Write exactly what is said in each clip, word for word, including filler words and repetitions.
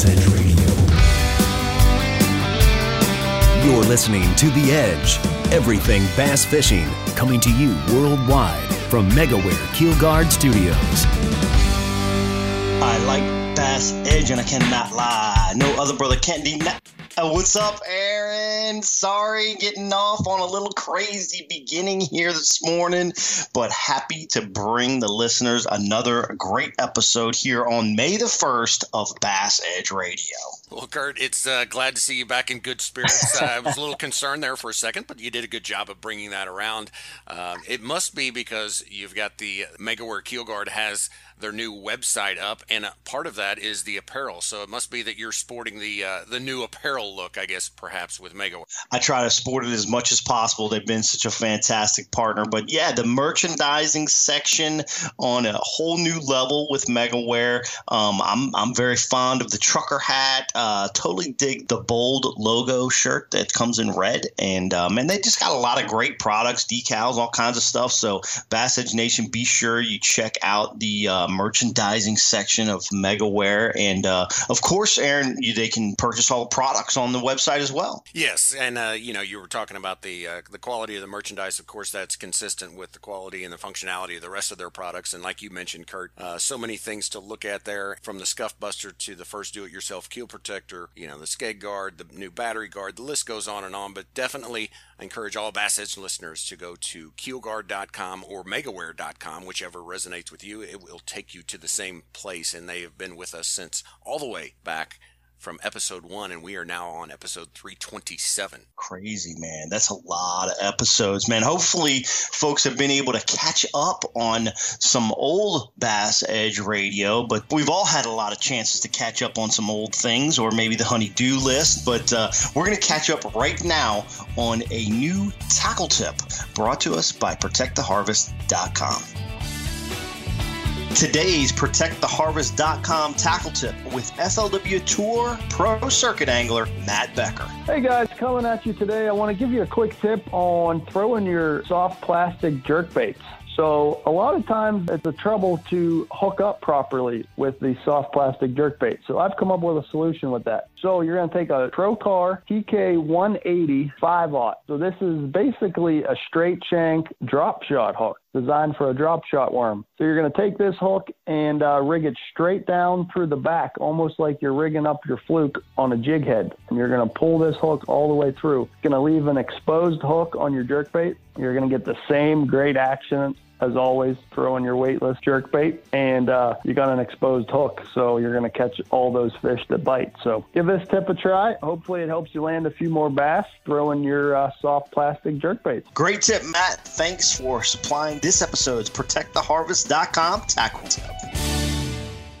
Bass Edge Radio. You're listening to The Edge, everything bass fishing, coming to you worldwide from MegaWare KeelGuard Studios. I like Bass Edge and I cannot lie. No other brother can't deny. Uh, what's up, Aaron? Sorry, getting off on a little crazy beginning here this morning, but happy to bring the listeners another great episode here on May the first of Bass Edge Radio. Well, Kurt, it's uh, glad to see you back in good spirits. Uh, I was a little concerned there for a second, but you did a good job of bringing that around. Uh, it must be because you've got the MegaWare KeelGuard has their new website up, and a part of that is the apparel. So it must be that you're sporting the uh, the new apparel look, I guess, perhaps with MegaWare. I try to sport it as much as possible. They've been such a fantastic partner. But yeah, the merchandising section on a whole new level with MegaWare. Um, I'm I'm very fond of the trucker hat. Uh, totally dig the bold logo shirt that comes in red, and um, and they just got a lot of great products, decals, all kinds of stuff. So Bass Edge Nation, be sure you check out the uh, merchandising section of MegaWare, and uh, of course, Aaron, you, they can purchase all the products on the website as well. Yes, and uh, you know, you were talking about the uh, the quality of the merchandise. Of course, that's consistent with the quality and the functionality of the rest of their products. And like you mentioned, Kurt, uh, so many things to look at there, from the Scuff Buster to the first do-it-yourself keel protector. Protector, you know, the Skeg Guard, the new Battery Guard, the list goes on and on, but definitely I encourage all Bass Edge listeners to go to keel guard dot com or megaware dot com, whichever resonates with you. It will take you to the same place, and they have been with us since all the way back from episode one, and we are now on episode three twenty-seven. Crazy, man. That's a lot of episodes, man. Hopefully folks have been able to catch up on some old Bass Edge Radio, but we've all had a lot of chances to catch up on some old things, or maybe the honey-do list, but uh, we're going to catch up right now on a new tackle tip brought to us by protect the harvest dot com. Today's protect the harvest dot com tackle tip with F L W Tour Pro Circuit Angler Matt Becker. Hey guys, coming at you today, I want to give you a quick tip on throwing your soft plastic jerkbaits. So a lot of times it's a trouble to hook up properly with the soft plastic jerkbait. So I've come up with a solution with that. So you're going to take a Trokar T K one eighty five aught. So this is basically a straight shank drop shot hook designed for a drop shot worm. So you're going to take this hook and uh, rig it straight down through the back, almost like you're rigging up your fluke on a jig head. And you're going to pull this hook all the way through. It's going to leave an exposed hook on your jerkbait. You're going to get the same great action as always, throwing your weightless jerkbait, and uh, you got an exposed hook, so you're going to catch all those fish that bite. So give this tip a try. Hopefully it helps you land a few more bass throwing your uh, soft plastic jerkbait. Great tip, Matt. Thanks for supplying this episode's protect the harvest dot com tackle tip.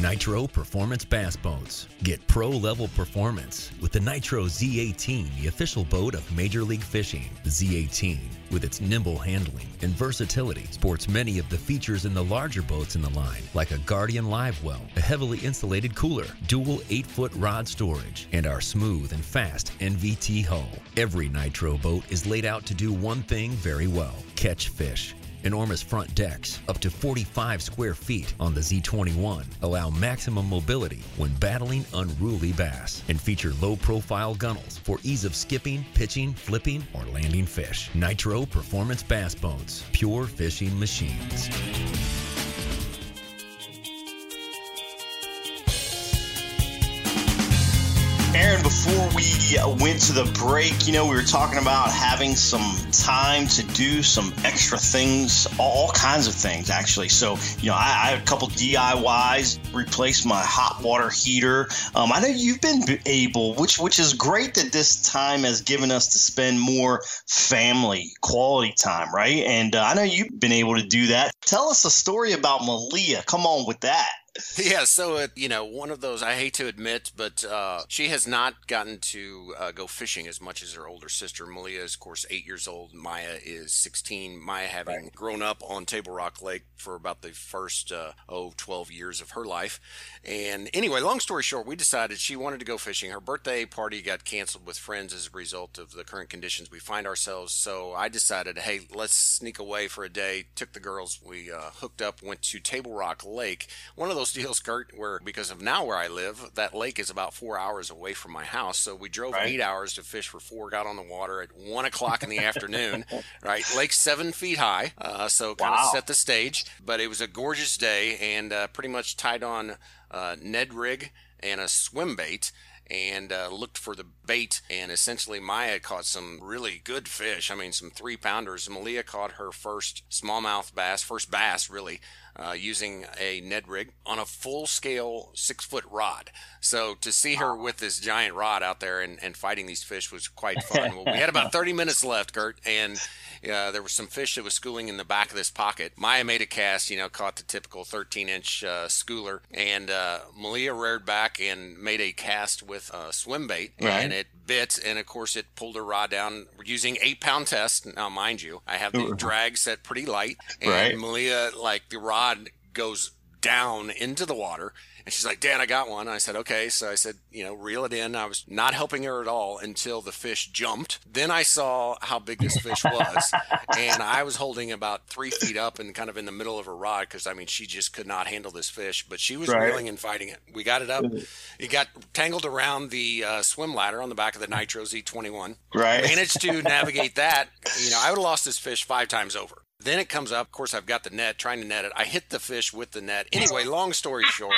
Nitro Performance Bass Boats. Get pro-level performance with the Nitro Z eighteen, the official boat of Major League Fishing. The Z eighteen, with its nimble handling and versatility, sports many of the features in the larger boats in the line, like a Guardian Livewell, a heavily insulated cooler, dual eight-foot rod storage, and our smooth and fast N V T hull. Every Nitro boat is laid out to do one thing very well: catch fish. Enormous front decks, up to forty-five square feet on the Z twenty-one, allow maximum mobility when battling unruly bass, and feature low-profile gunnels for ease of skipping, pitching, flipping, or landing fish. Nitro Performance Bass Boats, pure fishing machines. Aaron, before we went to the break, you know, we were talking about having some time to do some extra things, all kinds of things, actually. So, you know, I, I had a couple D I Ys, replaced my hot water heater. Um, I know you've been able, which which is great that this time has given us to spend more family quality time, right? And uh, I know you've been able to do that. Tell us a story about Malia. Come on with that. Yeah, so, it, you know, one of those, I hate to admit, but uh, she has not gotten to uh, go fishing as much as her older sister. Malia is, of course, eight years old. Maya is sixteen. Maya, having right. grown up on Table Rock Lake for about the first, uh, oh, twelve years of her life. And anyway, long story short, we decided she wanted to go fishing. Her birthday party got canceled with friends as a result of the current conditions we find ourselves. So I decided, hey, let's sneak away for a day. Took the girls. We uh, hooked up, went to Table Rock Lake. One of those deals, Kurt, where because of now where I live, that lake is about four hours away from my house. So we drove right. eight hours to fish for four, got on the water at one o'clock in the afternoon, right? Lake's seven feet high. Uh, so kind wow. of set the stage, but it was a gorgeous day and uh, pretty much tied on uh, Ned rig and a swim bait. And uh, looked for the bait, and essentially Maya caught some really good fish. I mean, some three pounders. Malia caught her first smallmouth bass, first bass really, uh, using a Ned rig on a full-scale six-foot rod. So to see her with this giant rod out there and, and fighting these fish was quite fun. Well, we had about thirty minutes left, Kurt, and uh, there were some fish that was schooling in the back of this pocket. Maya made a cast, you know, caught the typical thirteen-inch uh, schooler, and uh, Malia reared back and made a cast with Uh, swim bait, right. and it bit, and of course it pulled her rod down. We're using eight pound test now, mind you. I have the drag set pretty light, and right. Malia, like the rod goes down into the water, and she's like, "Dad, I got one." And I said, "Okay." So I said, "You know, reel it in." I was not helping her at all until the fish jumped. Then I saw how big this fish was, and I was holding about three feet up and kind of in the middle of her rod because I mean she just could not handle this fish, but she was right. reeling and fighting it. We got it up. It got tangled around the uh, swim ladder on the back of the Nitro Z twenty-one. Right. Managed to navigate that. You know, I would have lost this fish five times over. Then it comes up. Of course, I've got the net, trying to net it. I hit the fish with the net. Anyway, long story short,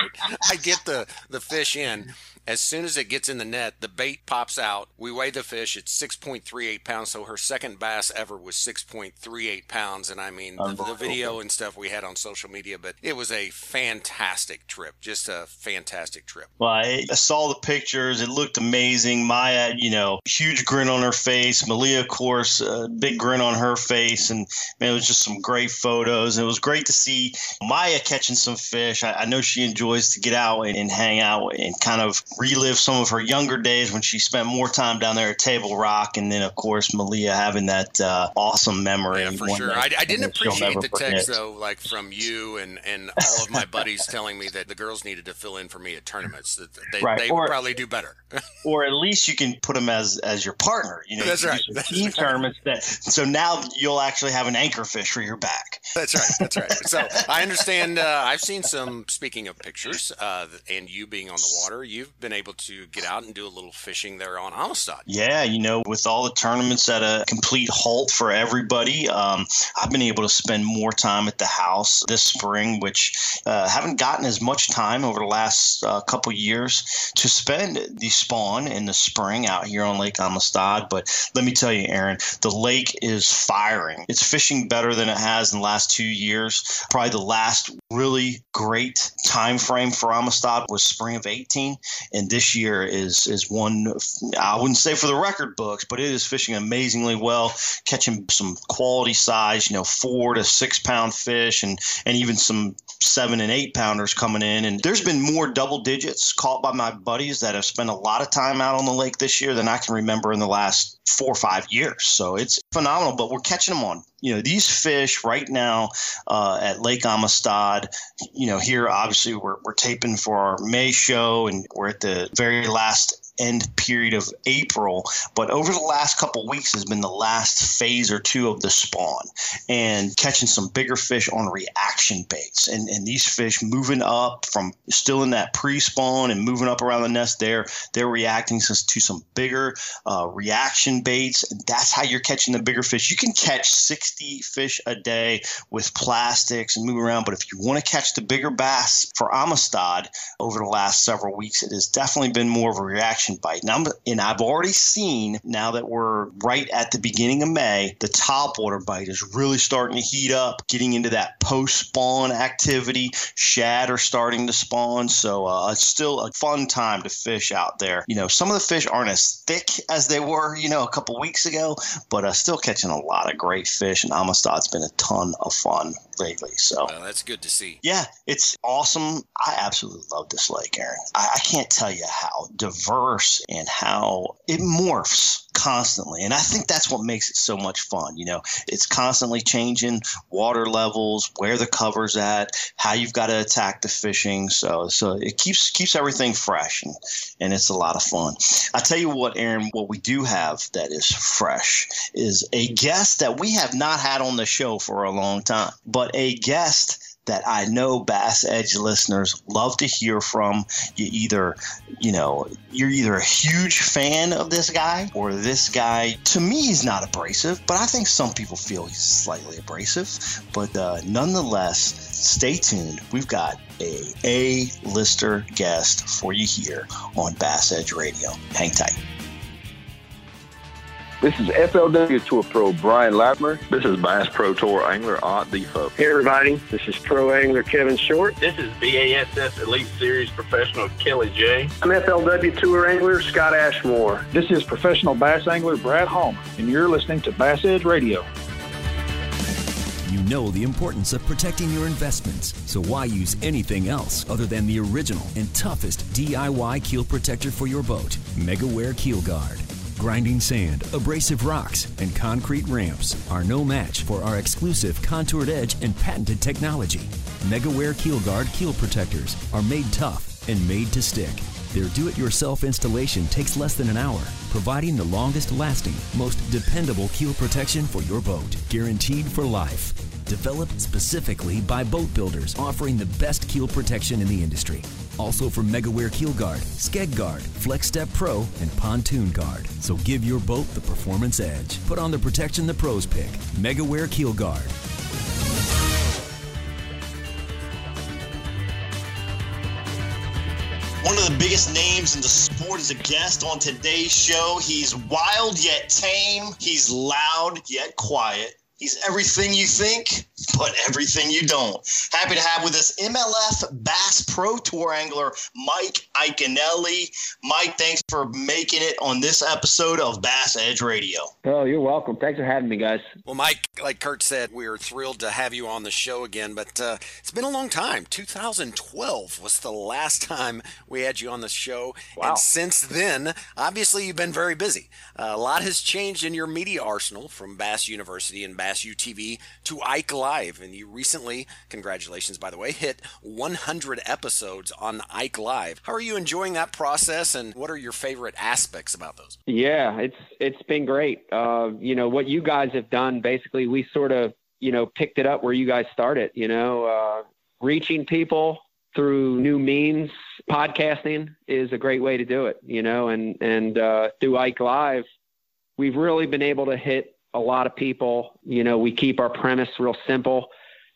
I get the, the fish in. As soon as it gets in the net, the bait pops out. We weigh the fish. It's six point three eight pounds. So her second bass ever was six point three eight pounds. And I mean, the, the video and stuff we had on social media, but it was a fantastic trip. Just a fantastic trip. Well, I saw the pictures. It looked amazing. Maya, you know, huge grin on her face. Malia, of course, a big grin on her face. And man, it was just some great photos. And it was great to see Maya catching some fish. I, I know she enjoys to get out and, and hang out and kind of relive some of her younger days when she spent more time down there at Table Rock, and then of course Malia having that uh, awesome memory. Yeah, for sure. I, I didn't appreciate the text though, like from you and, and all of my buddies telling me that the girls needed to fill in for me at tournaments. That they, right. they or, would probably do better. Or at least you can put them as as your partner. You know, that's right. That's team right. tournaments. That so now you'll actually have an anchor fish for your back. That's right. That's right. So I understand. Uh, I've seen some. Speaking of pictures, uh, and you being on the water, you've been able to get out and do a little fishing there on Amistad. Yeah, you know, with all the tournaments at a complete halt for everybody, um, I've been able to spend more time at the house this spring, which uh, haven't gotten as much time over the last uh, couple years to spend the spawn in the spring out here on Lake Amistad. But let me tell you, Aaron, the lake is firing. It's fishing better than it has in the last two years. Probably the last really great time frame for Amistad was spring of eighteen. And this year is is one, I wouldn't say for the record books, but it is fishing amazingly well, catching some quality size, you know, four to six pound fish and, and even some seven and eight pounders coming in. And there's been more double digits caught by my buddies that have spent a lot of time out on the lake this year than I can remember in the last four or five years. So it's phenomenal, but we're catching them on. You know, these fish right now uh, at Lake Amistad, you know, here obviously we're, we're taping for our May show and we're at the very last end period of April, but over the last couple of weeks has been the last phase or two of the spawn and catching some bigger fish on reaction baits and, and these fish moving up from still in that pre-spawn and moving up around the nest there. They're reacting to some bigger uh, reaction baits, and that's how you're catching the bigger fish. You can catch sixty fish a day with plastics and move around, but if you want to catch the bigger bass for Amistad over the last several weeks, it has definitely been more of a reaction fishing bite. Now, I'm, and I've already seen, now that we're right at the beginning of May, the topwater bite is really starting to heat up, getting into that post-spawn activity. Shad are starting to spawn, so uh, it's still a fun time to fish out there. You know, some of the fish aren't as thick as they were, you know, a couple weeks ago, but uh, still catching a lot of great fish, and Amistad's been a ton of fun lately. So well, that's good to see. Yeah, it's awesome. I absolutely love this lake, Aaron. I, I can't tell you how diverse and how it morphs constantly. And I think that's what makes it so much fun. You know, it's constantly changing water levels, where the cover's at, how you've got to attack the fishing. So so it keeps keeps everything fresh, and, and it's a lot of fun. I tell you what, Aaron, what we do have that is fresh is a guest that we have not had on the show for a long time, but a guest that I know Bass Edge listeners love to hear from. You either, you know, you're either a huge fan of this guy, or this guy, to me, he's not abrasive, but I think some people feel he's slightly abrasive. But uh, nonetheless, stay tuned. We've got a A-lister guest for you here on Bass Edge Radio. Hang tight. This is F L W Tour Pro Brian Latimer. This is Bass Pro Tour Angler Ott Defoe. Hey, everybody. This is Pro Angler Kevin Short. This is B A S S Elite Series Professional Kelly J. I'm F L W Tour Angler Scott Ashmore. This is Professional Bass Angler Brad Holm, and you're listening to Bass Edge Radio. You know the importance of protecting your investments, so why use anything else other than the original and toughest D I Y keel protector for your boat, MegaWare KeelGuard. Grinding sand, abrasive rocks, and concrete ramps are no match for our exclusive contoured edge and patented technology. MegaWare KeelGuard keel protectors are made tough and made to stick. Their do-it-yourself installation takes less than an hour, providing the longest-lasting, most dependable keel protection for your boat, guaranteed for life. Developed specifically by boat builders offering the best keel protection in the industry. Also from MegaWare KeelGuard, Skeg Guard, Flex Step Pro, and Pontoon Guard. So give your boat the performance edge. Put on the protection the pros pick. MegaWare KeelGuard. One of the biggest names in the sport is a guest on today's show. He's wild yet tame. He's loud yet quiet. He's everything you think, but everything you don't. Happy to have with us M L F Bass Pro Tour angler Mike Iaconelli. Mike, thanks for making it on this episode of Bass Edge Radio. Oh, you're welcome. Thanks for having me, guys. Well, Mike, like Kurt said, we are thrilled to have you on the show again, but uh, it's been a long time. two thousand twelve was the last time we had you on the show. Wow. And since then, obviously, you've been very busy. Uh, a lot has changed in your media arsenal from Bass University and Bass U T V to Ike Live, and you recently, congratulations by the way, hit one hundred episodes on Ike Live. How are you enjoying that process, and what are your favorite aspects about those? Yeah, it's it's been great. Uh, you know, what you guys have done, basically, we sort of, you know, picked it up where you guys started, you know, uh, reaching people through new means. Podcasting is a great way to do it, you know, and, and uh, through Ike Live, we've really been able to hit a lot of people. You know, we keep our premise real simple.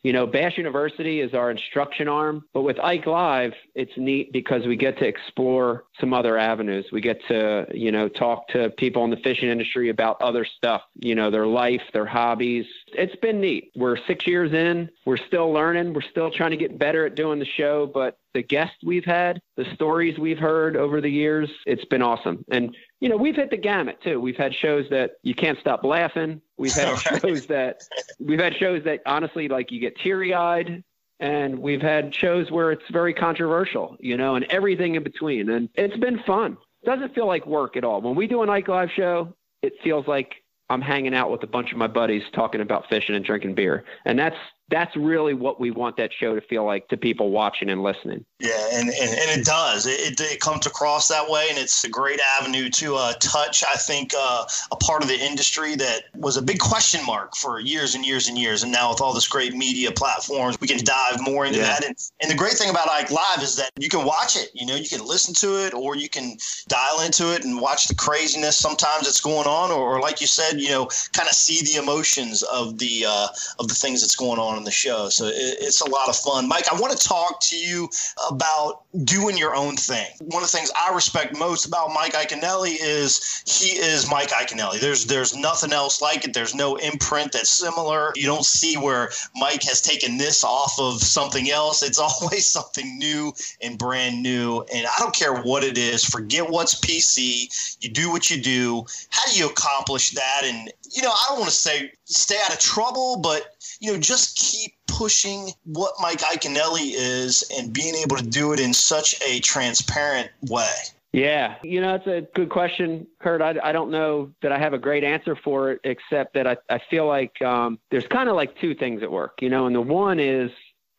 You know, Bass University is our instruction arm, but with Ike Live, it's neat because we get to explore some other avenues. We get to, you know, talk to people in the fishing industry about other stuff, you know, their life, their hobbies. It's been neat. We're six years in. We're still learning. We're still trying to get better at doing the show, but the guests we've had, the stories we've heard over the years, it's been awesome. And, you know, we've hit the gamut too. We've had shows that you can't stop laughing. We've had shows that we've had shows that honestly, like, you get teary eyed, and we've had shows where it's very controversial, you know, and everything in between. And it's been fun. It doesn't feel like work at all. When we do an Ike Live show, it feels like I'm hanging out with a bunch of my buddies talking about fishing and drinking beer. And that's, that's really what we want that show to feel like to people watching and listening. Yeah, and, and, and it does. It, it it comes across that way, and it's a great avenue to uh, touch, I think, uh, a part of the industry that was a big question mark for years and years and years. And now with all this great media platforms, we can dive more into yeah. that. And, and the great thing about Ike Live is that you can watch it. You know, you can listen to it, or you can dial into it and watch the craziness sometimes that's going on, or, or like you said, you know, kind of see the emotions of the uh, of the things that's going on on the show. So it, it's a lot of fun. Mike, I want to talk to you about doing your own thing. One of the things I respect most about Mike Iaconelli is he is Mike Iaconelli. There's there's nothing else like it. There's no imprint that's similar. You don't see where Mike has taken this off of something else. It's always something new and brand new. And I don't care what it is. Forget what's P C. You do what you do. How do you accomplish that? And, you know, I don't want to say stay out of trouble, but, you know, just keep pushing what Mike Iaconelli is and being able to do it in such a transparent way. Yeah. You know, it's a good question, Kurt. I, I don't know that I have a great answer for it, except that I, I feel like um, there's kind of like two things at work, you know, and the one is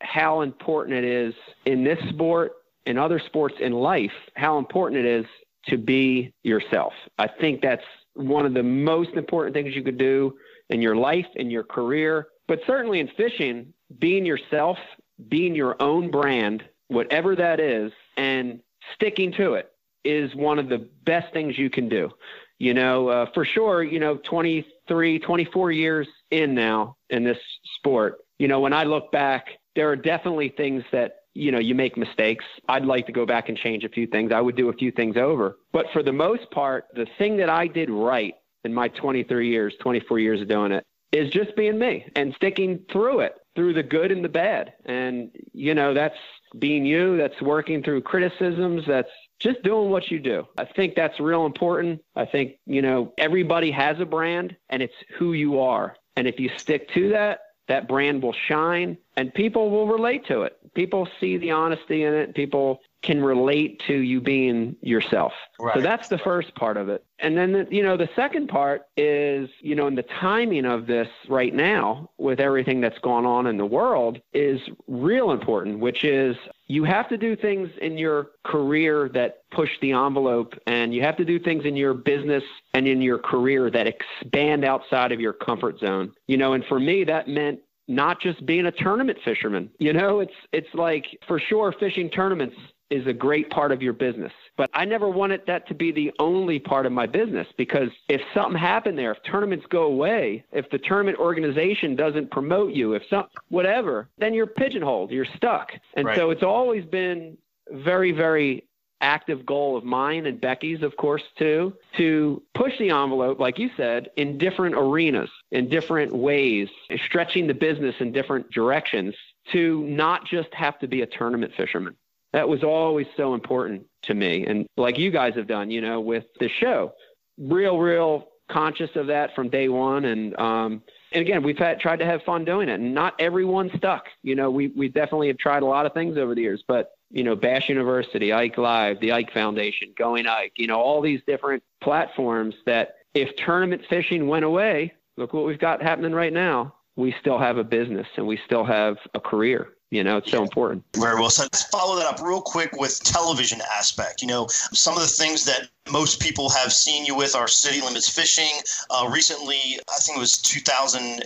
how important it is in this sport and other sports in life, how important it is to be yourself. I think that's one of the most important things you could do in your life, in your career, but certainly in fishing, being yourself, being your own brand, whatever that is, and sticking to it is one of the best things you can do. You know, uh, for sure, you know, twenty-three, twenty-four years in now in this sport, you know, when I look back, there are definitely things that, you know, you make mistakes. I'd like to go back and change a few things. I would do a few things over. But for the most part, the thing that I did right in my twenty-three years, twenty-four years of doing it is just being me and sticking through it, through the good and the bad. And, you know, that's being you, that's working through criticisms, that's just doing what you do. I think that's real important. I think, you know, everybody has a brand and it's who you are. And if you stick to that, that brand will shine and people will relate to it. People see the honesty in it. People can relate to you being yourself. Right. So that's the first part of it. And then, the, you know, the second part is, you know, in the timing of this right now with everything that's gone on in the world is real important, which is you have to do things in your career that push the envelope, and you have to do things in your business and in your career that expand outside of your comfort zone. You know, and for me, that meant not just being a tournament fisherman. You know, it's it's like, for sure, fishing tournaments is a great part of your business. But I never wanted that to be the only part of my business, because if something happened there, if tournaments go away, if the tournament organization doesn't promote you, if some whatever, then you're pigeonholed, you're stuck. And right. So it's always been very, very active goal of mine and Becky's, of course, too, to push the envelope, like you said, in different arenas, in different ways, stretching the business in different directions to not just have to be a tournament fisherman. That was always so important to me. And like you guys have done, you know, with the show, real, real conscious of that from day one. And, um, and again, we've had, tried to have fun doing it, and not everyone stuck. You know, we, we definitely have tried a lot of things over the years, but, you know, Bass University, Ike Live, the Ike Foundation, Going Ike, you know, all these different platforms that if tournament fishing went away, look what we've got happening right now. We still have a business and we still have a career. You know, it's so important. Very well said. Let's follow that up real quick with television aspect. You know, some of the things that most people have seen you with are City Limits Fishing. Uh, recently, I think it was two thousand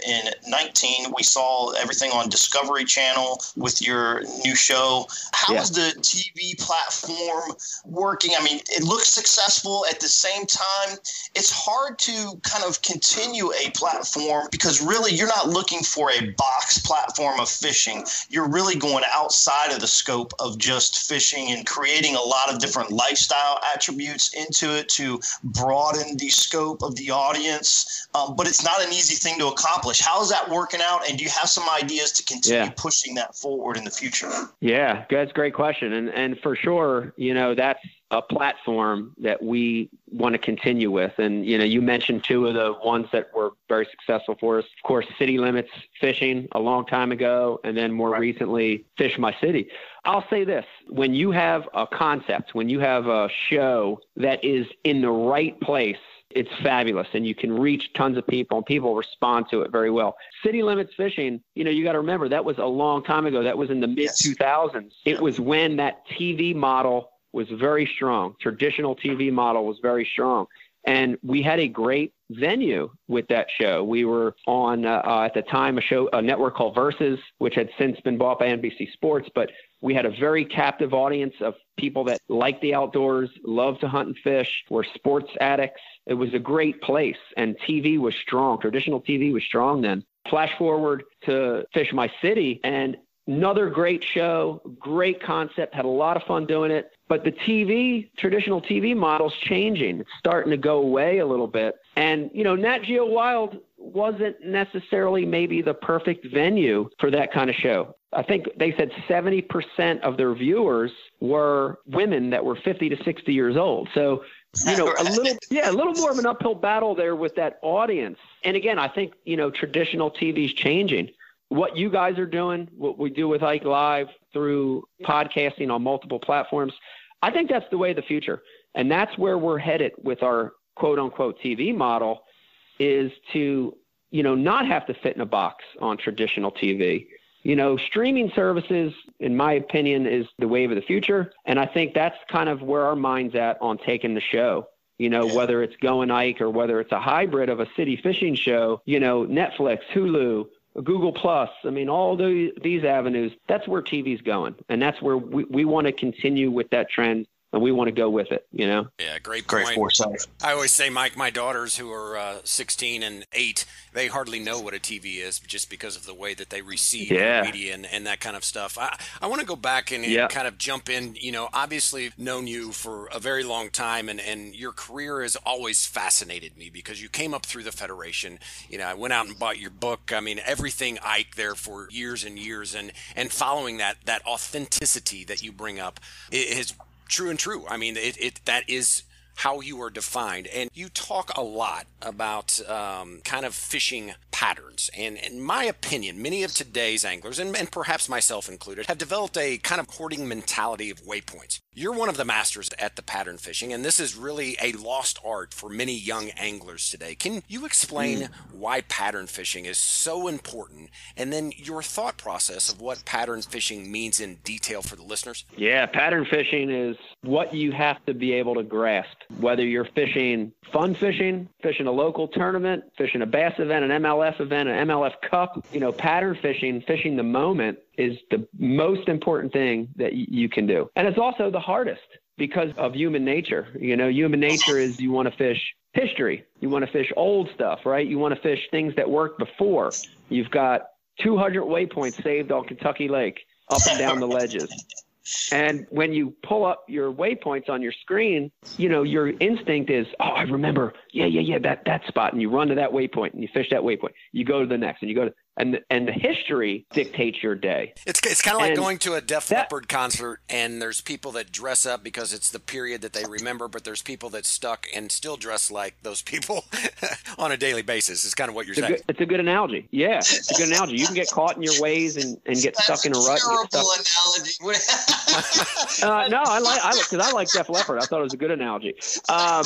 nineteen, we saw everything on Discovery Channel with your new show. How yeah. is the T V platform working? I mean, it looks successful. At the same time, it's hard to kind of continue a platform, because really you're not looking for a box platform of fishing. You're really going outside of the scope of just fishing and creating a lot of different lifestyle attributes into it to broaden the scope of the audience. Um, but it's not an easy thing to accomplish. How's that working out? And do you have some ideas to continue yeah. pushing that forward in the future? Yeah, that's a great question. And, and for sure, you know, that's a platform that we want to continue with. And, you know, you mentioned two of the ones that were very successful for us. Of course, City Limits Fishing a long time ago, and then more right. recently, Fish My City. I'll say this, when you have a concept, when you have a show that is in the right place, it's fabulous, and you can reach tons of people, and people respond to it very well. City Limits Fishing, you know, you got to remember, that was a long time ago. That was in the mid two thousands. Yes. It was when that T V model was very strong. Traditional T V model was very strong. And we had a great venue with that show. We were on, uh, uh, at the time, a show, a network called Versus, which had since been bought by N B C Sports. But we had a very captive audience of people that liked the outdoors, loved to hunt and fish, were sports addicts. It was a great place. And T V was strong. Traditional T V was strong then. Flash forward to Fish My City, and another great show, great concept, had a lot of fun doing it. But the T V, traditional T V model's changing. It's starting to go away a little bit. And, you know, Nat Geo Wild wasn't necessarily maybe the perfect venue for that kind of show. I think they said seventy percent of their viewers were women that were fifty to sixty years old. So, you know, a little, yeah, a little more of an uphill battle there with that audience. And again, I think, you know, traditional T V's changing. What you guys are doing, what we do with Ike Live through podcasting on multiple platforms, I think that's the way of the future. And that's where we're headed with our quote unquote T V model, is to, you know, not have to fit in a box on traditional T V. You know, streaming services, in my opinion, is the wave of the future. And I think that's kind of where our mind's at on taking the show. You know, whether it's Going Ike or whether it's a hybrid of a city fishing show, you know, Netflix, Hulu, Google Plus, I mean, all the, these avenues, that's where T V's going. And that's where we, we want to continue with that trend, and we want to go with it, you know? Yeah, great point. Great foresight. I always say, Mike, my daughters who are uh, sixteen and eight, they hardly know what a T V is just because of the way that they receive yeah. media and, and that kind of stuff. I, I want to go back and, and yeah. kind of jump in. You know, obviously known you for a very long time, and, and your career has always fascinated me because you came up through the Federation. You know, I went out and bought your book. I mean, everything Ike there for years and years, and, and following that, that authenticity that you bring up is true and true. I mean, it, it that is how you are defined. And you talk a lot about um, kind of fishing patterns. And in my opinion, many of today's anglers, and, and perhaps myself included, have developed a kind of hoarding mentality of waypoints. You're one of the masters at the pattern fishing, and this is really a lost art for many young anglers today. Can you explain why pattern fishing is so important, and then your thought process of what pattern fishing means in detail for the listeners? Yeah, pattern fishing is what you have to be able to grasp, whether you're fishing fun fishing, fishing a local tournament, fishing a bass event, an M L F event, an M L F Cup. You know, pattern fishing, fishing the moment, is the most important thing that you can do. And it's also the hardest because of human nature. You know, human nature is you want to fish history. You want to fish old stuff, right? You want to fish things that worked before. You've got two hundred waypoints saved on Kentucky Lake up and down the ledges. And when you pull up your waypoints on your screen, you know, your instinct is, oh, I remember. Yeah, yeah, yeah, that, that spot. And you run to that waypoint and you fish that waypoint. You go to the next and you go to And the, and the history dictates your day. It's it's kind of like and going to a Def Leppard concert, and there's people that dress up because it's the period that they remember, but there's people that stuck and still dress like those people on a daily basis. It's kind of what you're it's saying. A good, it's a good analogy. Yeah, it's a good analogy. You can get caught in your ways and, and get That's stuck in a rut. That's a terrible analogy. uh, no, I like I because I like Def Leppard. I thought it was a good analogy. Um,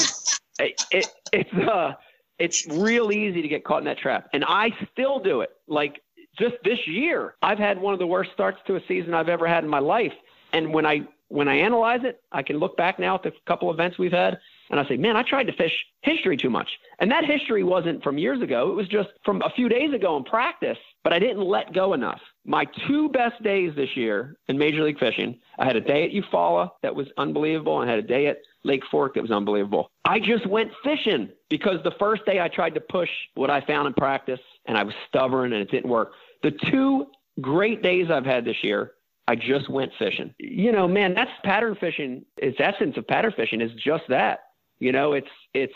it, it it's uh. It's real easy to get caught in that trap. And I still do it. Like just this year, I've had one of the worst starts to a season I've ever had in my life. And when I when I analyze it, I can look back now at the couple events we've had, and I say, man, I tried to fish history too much. And that history wasn't from years ago. It was just from a few days ago in practice, but I didn't let go enough. My two best days this year in Major League Fishing, I had a day at Eufaula that was unbelievable, and I had a day at Lake Fork that was unbelievable. I just went fishing because the first day I tried to push what I found in practice, and I was stubborn, and it didn't work. The two great days I've had this year, I just went fishing. You know, man, that's pattern fishing. Its essence of pattern fishing is just that. You know, it's it's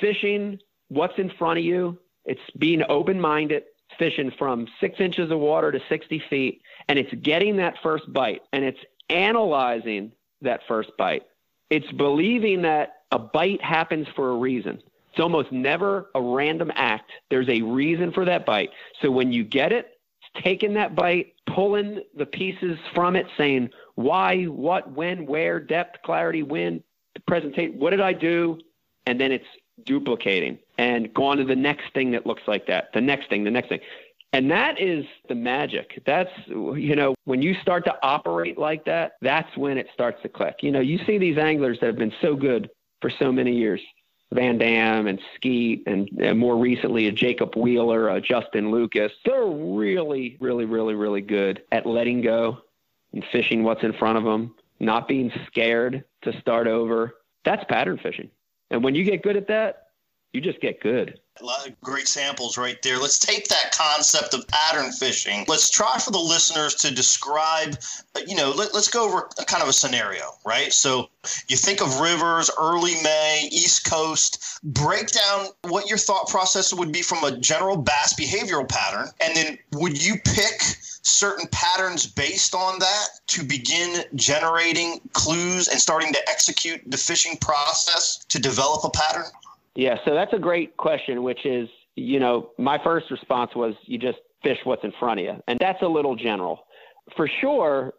fishing what's in front of you. It's being open-minded, fishing from six inches of water to sixty feet, and it's getting that first bite, and it's analyzing that first bite. It's believing that a bite happens for a reason. It's almost never a random act. There's a reason for that bite. So when you get it, it's taking that bite, pulling the pieces from it, saying why, what, when, where, depth, clarity, when, presentation, what did I do? And then it's duplicating and going to the next thing that looks like that, the next thing, the next thing. And that is the magic. That's, you know, when you start to operate like that, that's when it starts to click. You know, you see these anglers that have been so good for so many years, Van Dam and Skeet, and, and more recently, a Jacob Wheeler, a Justin Lucas. They're really, really, really, really good at letting go and fishing what's in front of them, not being scared to start over. That's pattern fishing. And when you get good at that, you just get good. A lot of great samples right there. Let's take that concept of pattern fishing. Let's try for the listeners to describe, you know, let, let's go over a kind of a scenario, right? So you think of rivers, early May, East Coast. Break down what your thought process would be from a general bass behavioral pattern, and then would you pick certain patterns based on that to begin generating clues and starting to execute the fishing process to develop a pattern? Yeah, so that's a great question, which is, you know, my first response was you just fish what's in front of you. And that's a little general. For sure,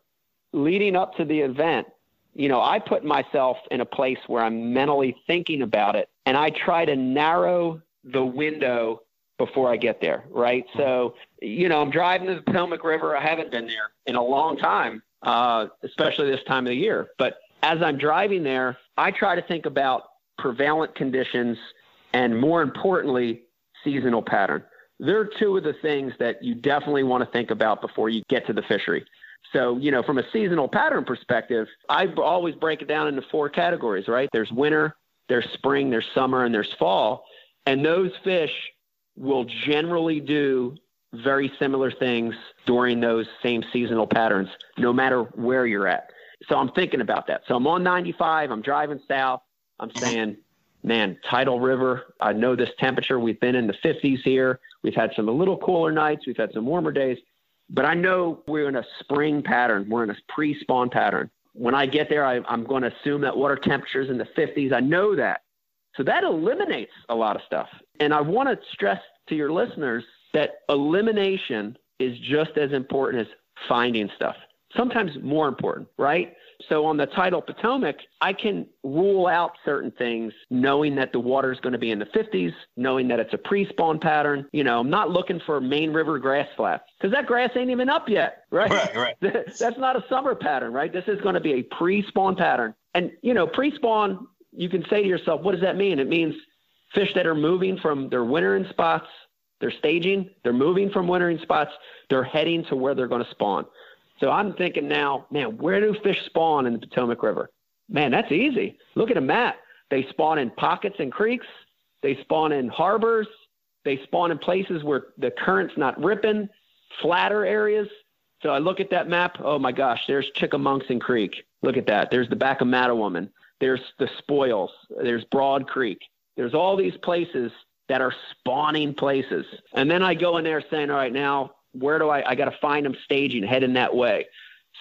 leading up to the event, you know, I put myself in a place where I'm mentally thinking about it, and I try to narrow the window before I get there, right? So, you know, I'm driving to the Potomac River. I haven't been there in a long time, uh, especially this time of the year. But as I'm driving there, I try to think about prevalent conditions, and more importantly, seasonal pattern. They're two of the things that you definitely want to think about before you get to the fishery. So, you know, from a seasonal pattern perspective, I always break it down into four categories, right? There's winter, there's spring, there's summer, and there's fall. And those fish will generally do very similar things during those same seasonal patterns, no matter where you're at. So I'm thinking about that. So I'm on ninety-five, I'm driving south. I'm saying, man, tidal river, I know this temperature. We've been in the fifties here. We've had some a little cooler nights. We've had some warmer days. But I know we're in a spring pattern. We're in a pre-spawn pattern. When I get there, I, I'm going to assume that water temperature is in the fifties. I know that. So that eliminates a lot of stuff. And I want to stress to your listeners that elimination is just as important as finding stuff. Sometimes more important, right? So on the tidal Potomac, I can rule out certain things, knowing that the water is going to be in the fifties, knowing that it's a pre-spawn pattern. You know, I'm not looking for main river grass flats because that grass ain't even up yet, right? Right, right. That's not a summer pattern, right? This is going to be a pre-spawn pattern. And, you know, pre-spawn, you can say to yourself, what does that mean? It means fish that are moving from their wintering spots, they're staging, they're moving from wintering spots, they're heading to where they're going to spawn. So I'm thinking now, man, where do fish spawn in the Potomac River? Man, that's easy. Look at a map. They spawn in pockets and creeks. They spawn in harbors. They spawn in places where the current's not ripping, flatter areas. So I look at that map. Oh, my gosh, there's Chickamunxon Creek. Look at that. There's the back of Mattawoman. There's the Spoils. There's Broad Creek. There's all these places that are spawning places. And then I go in there saying, all right, now, where do I, I got to find them staging, heading that way.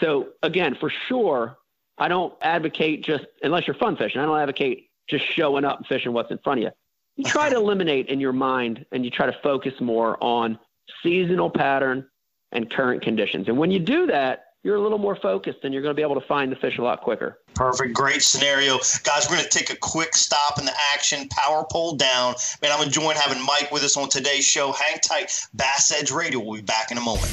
So again, for sure, I don't advocate just, unless you're fun fishing, I don't advocate just showing up and fishing what's in front of you. You try to eliminate in your mind and you try to focus more on seasonal pattern and current conditions. And when you do that, you're a little more focused and you're going to be able to find the fish a lot quicker. Perfect. Great scenario. Guys, we're going to take a quick stop in the action. Power pole down. Man, I'm enjoying having Mike with us on today's show. Hang tight. Bass Edge Radio will be back in a moment.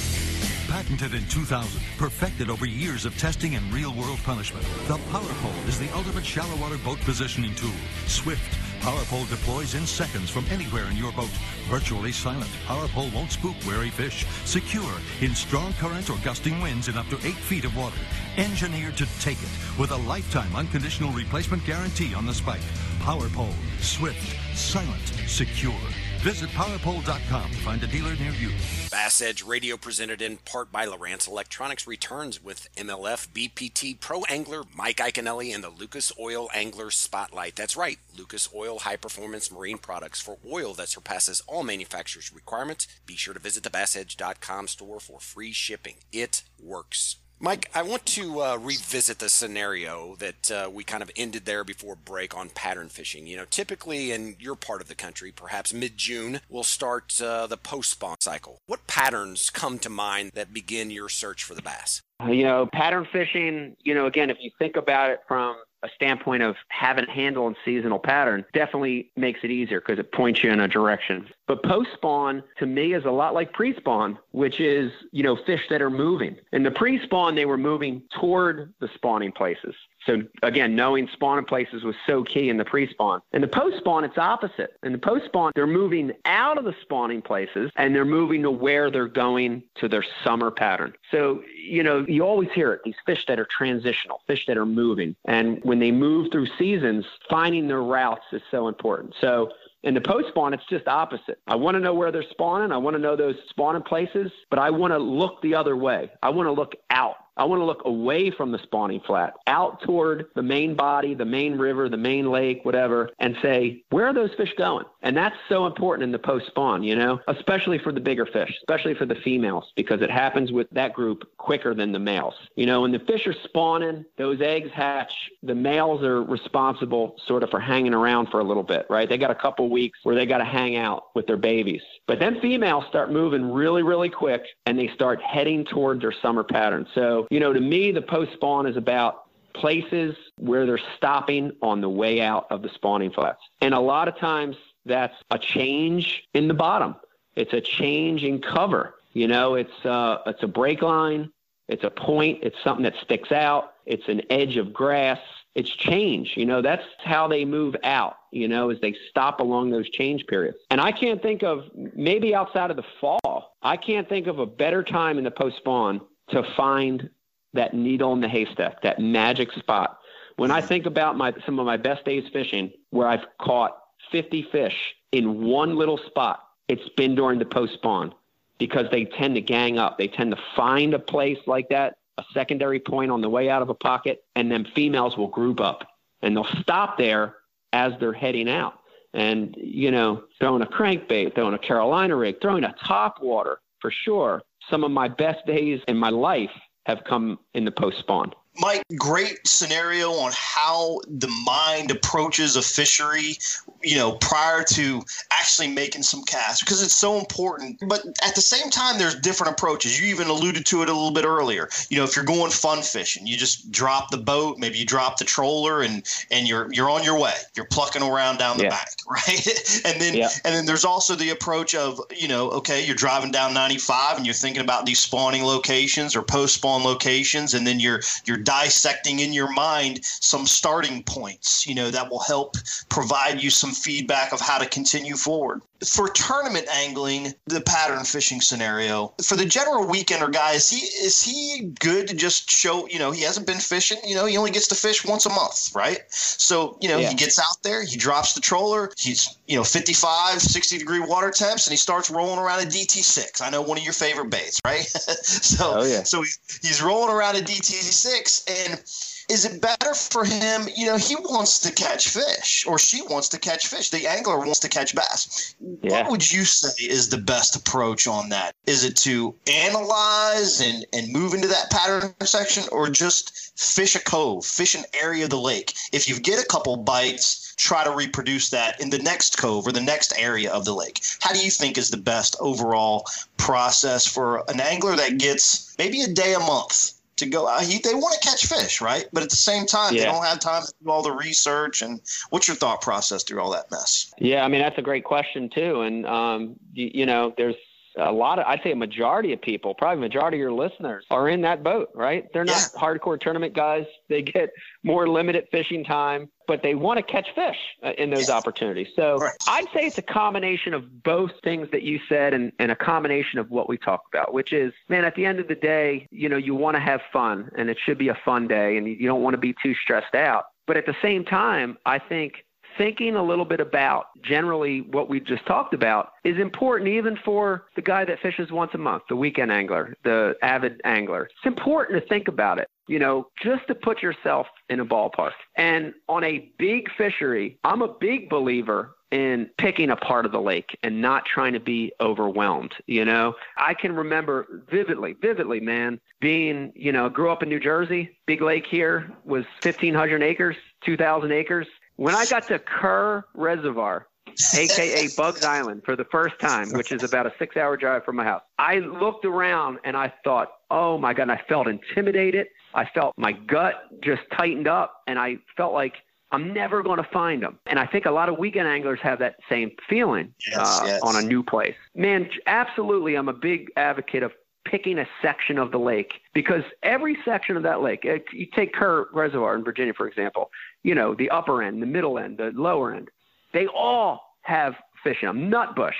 Patented in two thousand, perfected over years of testing and real-world punishment, the Power Pole is the ultimate shallow-water boat positioning tool. Swift. PowerPole deploys in seconds from anywhere in your boat. Virtually silent, PowerPole won't spook wary fish. Secure in strong currents or gusting winds in up to eight feet of water. Engineered to take it with a lifetime unconditional replacement guarantee on the spike. PowerPole, swift, silent, secure. Visit power pole dot com to find a dealer near you. Bass Edge Radio, presented in part by Lowrance Electronics, returns with M L F B P T Pro Angler Mike Iaconelli and the Lucas Oil Angler Spotlight. That's right, Lucas Oil High Performance Marine Products for oil that surpasses all manufacturers' requirements. Be sure to visit the bass edge dot com store for free shipping. It works. Mike, I want to uh, revisit the scenario that uh, we kind of ended there before break on pattern fishing. You know, typically in your part of the country, perhaps mid-June, we'll start uh, the post-spawn cycle. What patterns come to mind that begin your search for the bass? You know, pattern fishing, you know, again, if you think about it from a standpoint of having a handle on seasonal pattern, definitely makes it easier because it points you in a direction. But post-spawn, to me, is a lot like pre-spawn, which is, you know, fish that are moving. In the pre-spawn, they were moving toward the spawning places. So again, knowing spawning places was so key in the pre-spawn. In the post-spawn, it's opposite. In the post-spawn, they're moving out of the spawning places and they're moving to where they're going to their summer pattern. So, you know, you always hear it, these fish that are transitional, fish that are moving. And when they move through seasons, finding their routes is so important. So In the post spawn, it's just opposite. I want to know where they're spawning. I want to know those spawning places, but I want to look the other way. I want to look out. I want to look away from the spawning flat, out toward the main body, the main river, the main lake, whatever, and say, where are those fish going? And that's so important in the post-spawn, you know, especially for the bigger fish, especially for the females, because it happens with that group quicker than the males. You know, when the fish are spawning, those eggs hatch, the males are responsible sort of for hanging around for a little bit, right? They got a couple weeks where they got to hang out with their babies. But then females start moving really, really quick, and they start heading toward their summer pattern. So, you know, to me, the post-spawn is about places where they're stopping on the way out of the spawning flats. And a lot of times that's a change in the bottom. It's a change in cover. You know, it's, uh, it's a break line. It's a point. It's something that sticks out. It's an edge of grass. It's change. You know, that's how they move out, you know, as they stop along those change periods. And I can't think of, maybe outside of the fall, I can't think of a better time in the post-spawn to find that needle in the haystack, that magic spot. When I think about my some of my best days fishing where I've caught fifty fish in one little spot, it's been during the post-spawn because they tend to gang up. They tend to find a place like that, a secondary point on the way out of a pocket, and then females will group up, and they'll stop there as they're heading out. And, you know, throwing a crankbait, throwing a Carolina rig, throwing a topwater for sure. Some of my best days in my life have come in the post-spawn. Mike, great scenario on how the mind approaches a fishery, you know, prior to actually making some casts, because it's so important. But at the same time, there's different approaches. You even alluded to it a little bit earlier. You know, if you're going fun fishing, you just drop the boat, maybe you drop the troller, and and you're you're on your way. You're plucking around down the yeah. bank, right? and then yeah. and then there's also the approach of, you know, okay, you're driving down ninety-five and you're thinking about these spawning locations or post-spawn locations, and then you're you're dissecting in your mind some starting points, you know, that will help provide you some feedback of how to continue forward. For tournament angling, the pattern fishing scenario, for the general weekender guy, is he, is he good to just show, you know, he hasn't been fishing, you know, he only gets to fish once a month, right? So, you know, yeah. he gets out there, he drops the troller, he's, you know, fifty-five, sixty degree water temps, and he starts rolling around a D T six. I know one of your favorite baits, right? so, oh, yeah. so he's rolling around a D T six, and is it better for him, you know, he wants to catch fish, or she wants to catch fish. The angler wants to catch bass. Yeah. What would you say is the best approach on that? Is it to analyze and, and move into that pattern section, or just fish a cove, fish an area of the lake? If you get a couple bites, try to reproduce that in the next cove or the next area of the lake. How do you think is the best overall process for an angler that gets maybe a day a month to go out? They want to catch fish, right? But at the same time, yeah. they don't have time to do all the research. And what's your thought process through all that mess? Yeah, I mean, that's a great question too. And, um, you, you know, there's a lot of, I'd say a majority of people, probably majority of your listeners are in that boat, right? They're not yeah. hardcore tournament guys. They get more limited fishing time, but they want to catch fish in those yeah. opportunities. So right. I'd say it's a combination of both things that you said, and, and a combination of what we talked about, which is, man, at the end of the day, you know, you want to have fun, and it should be a fun day, and you don't want to be too stressed out. But at the same time, I think thinking a little bit about generally what we just talked about is important, even for the guy that fishes once a month, the weekend angler, the avid angler. It's important to think about it, you know, just to put yourself in a ballpark. And on a big fishery, I'm a big believer in picking a part of the lake and not trying to be overwhelmed. You know, I can remember vividly, vividly, man, being, you know, grew up in New Jersey, big lake here was fifteen hundred acres, two thousand acres. When I got to Kerr Reservoir, a k a. Bugs Island, for the first time, which is about a six-hour drive from my house, I looked around and I thought, oh, my God, and I felt intimidated. I felt my gut just tightened up, and I felt like I'm never going to find them. And I think a lot of weekend anglers have that same feeling yes, uh, yes. on a new place. Man, absolutely, I'm a big advocate of picking a section of the lake, because every section of that lake, it, you take Kerr Reservoir in Virginia, for example, you know, the upper end, the middle end, the lower end, they all have fish in them. Nutbush.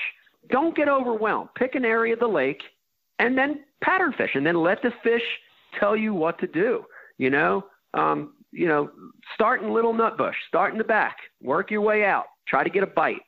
Don't get overwhelmed. Pick an area of the lake and then pattern fish, and then let the fish tell you what to do. You know, um, you know, start in little nutbush, start in the back, work your way out, try to get a bite.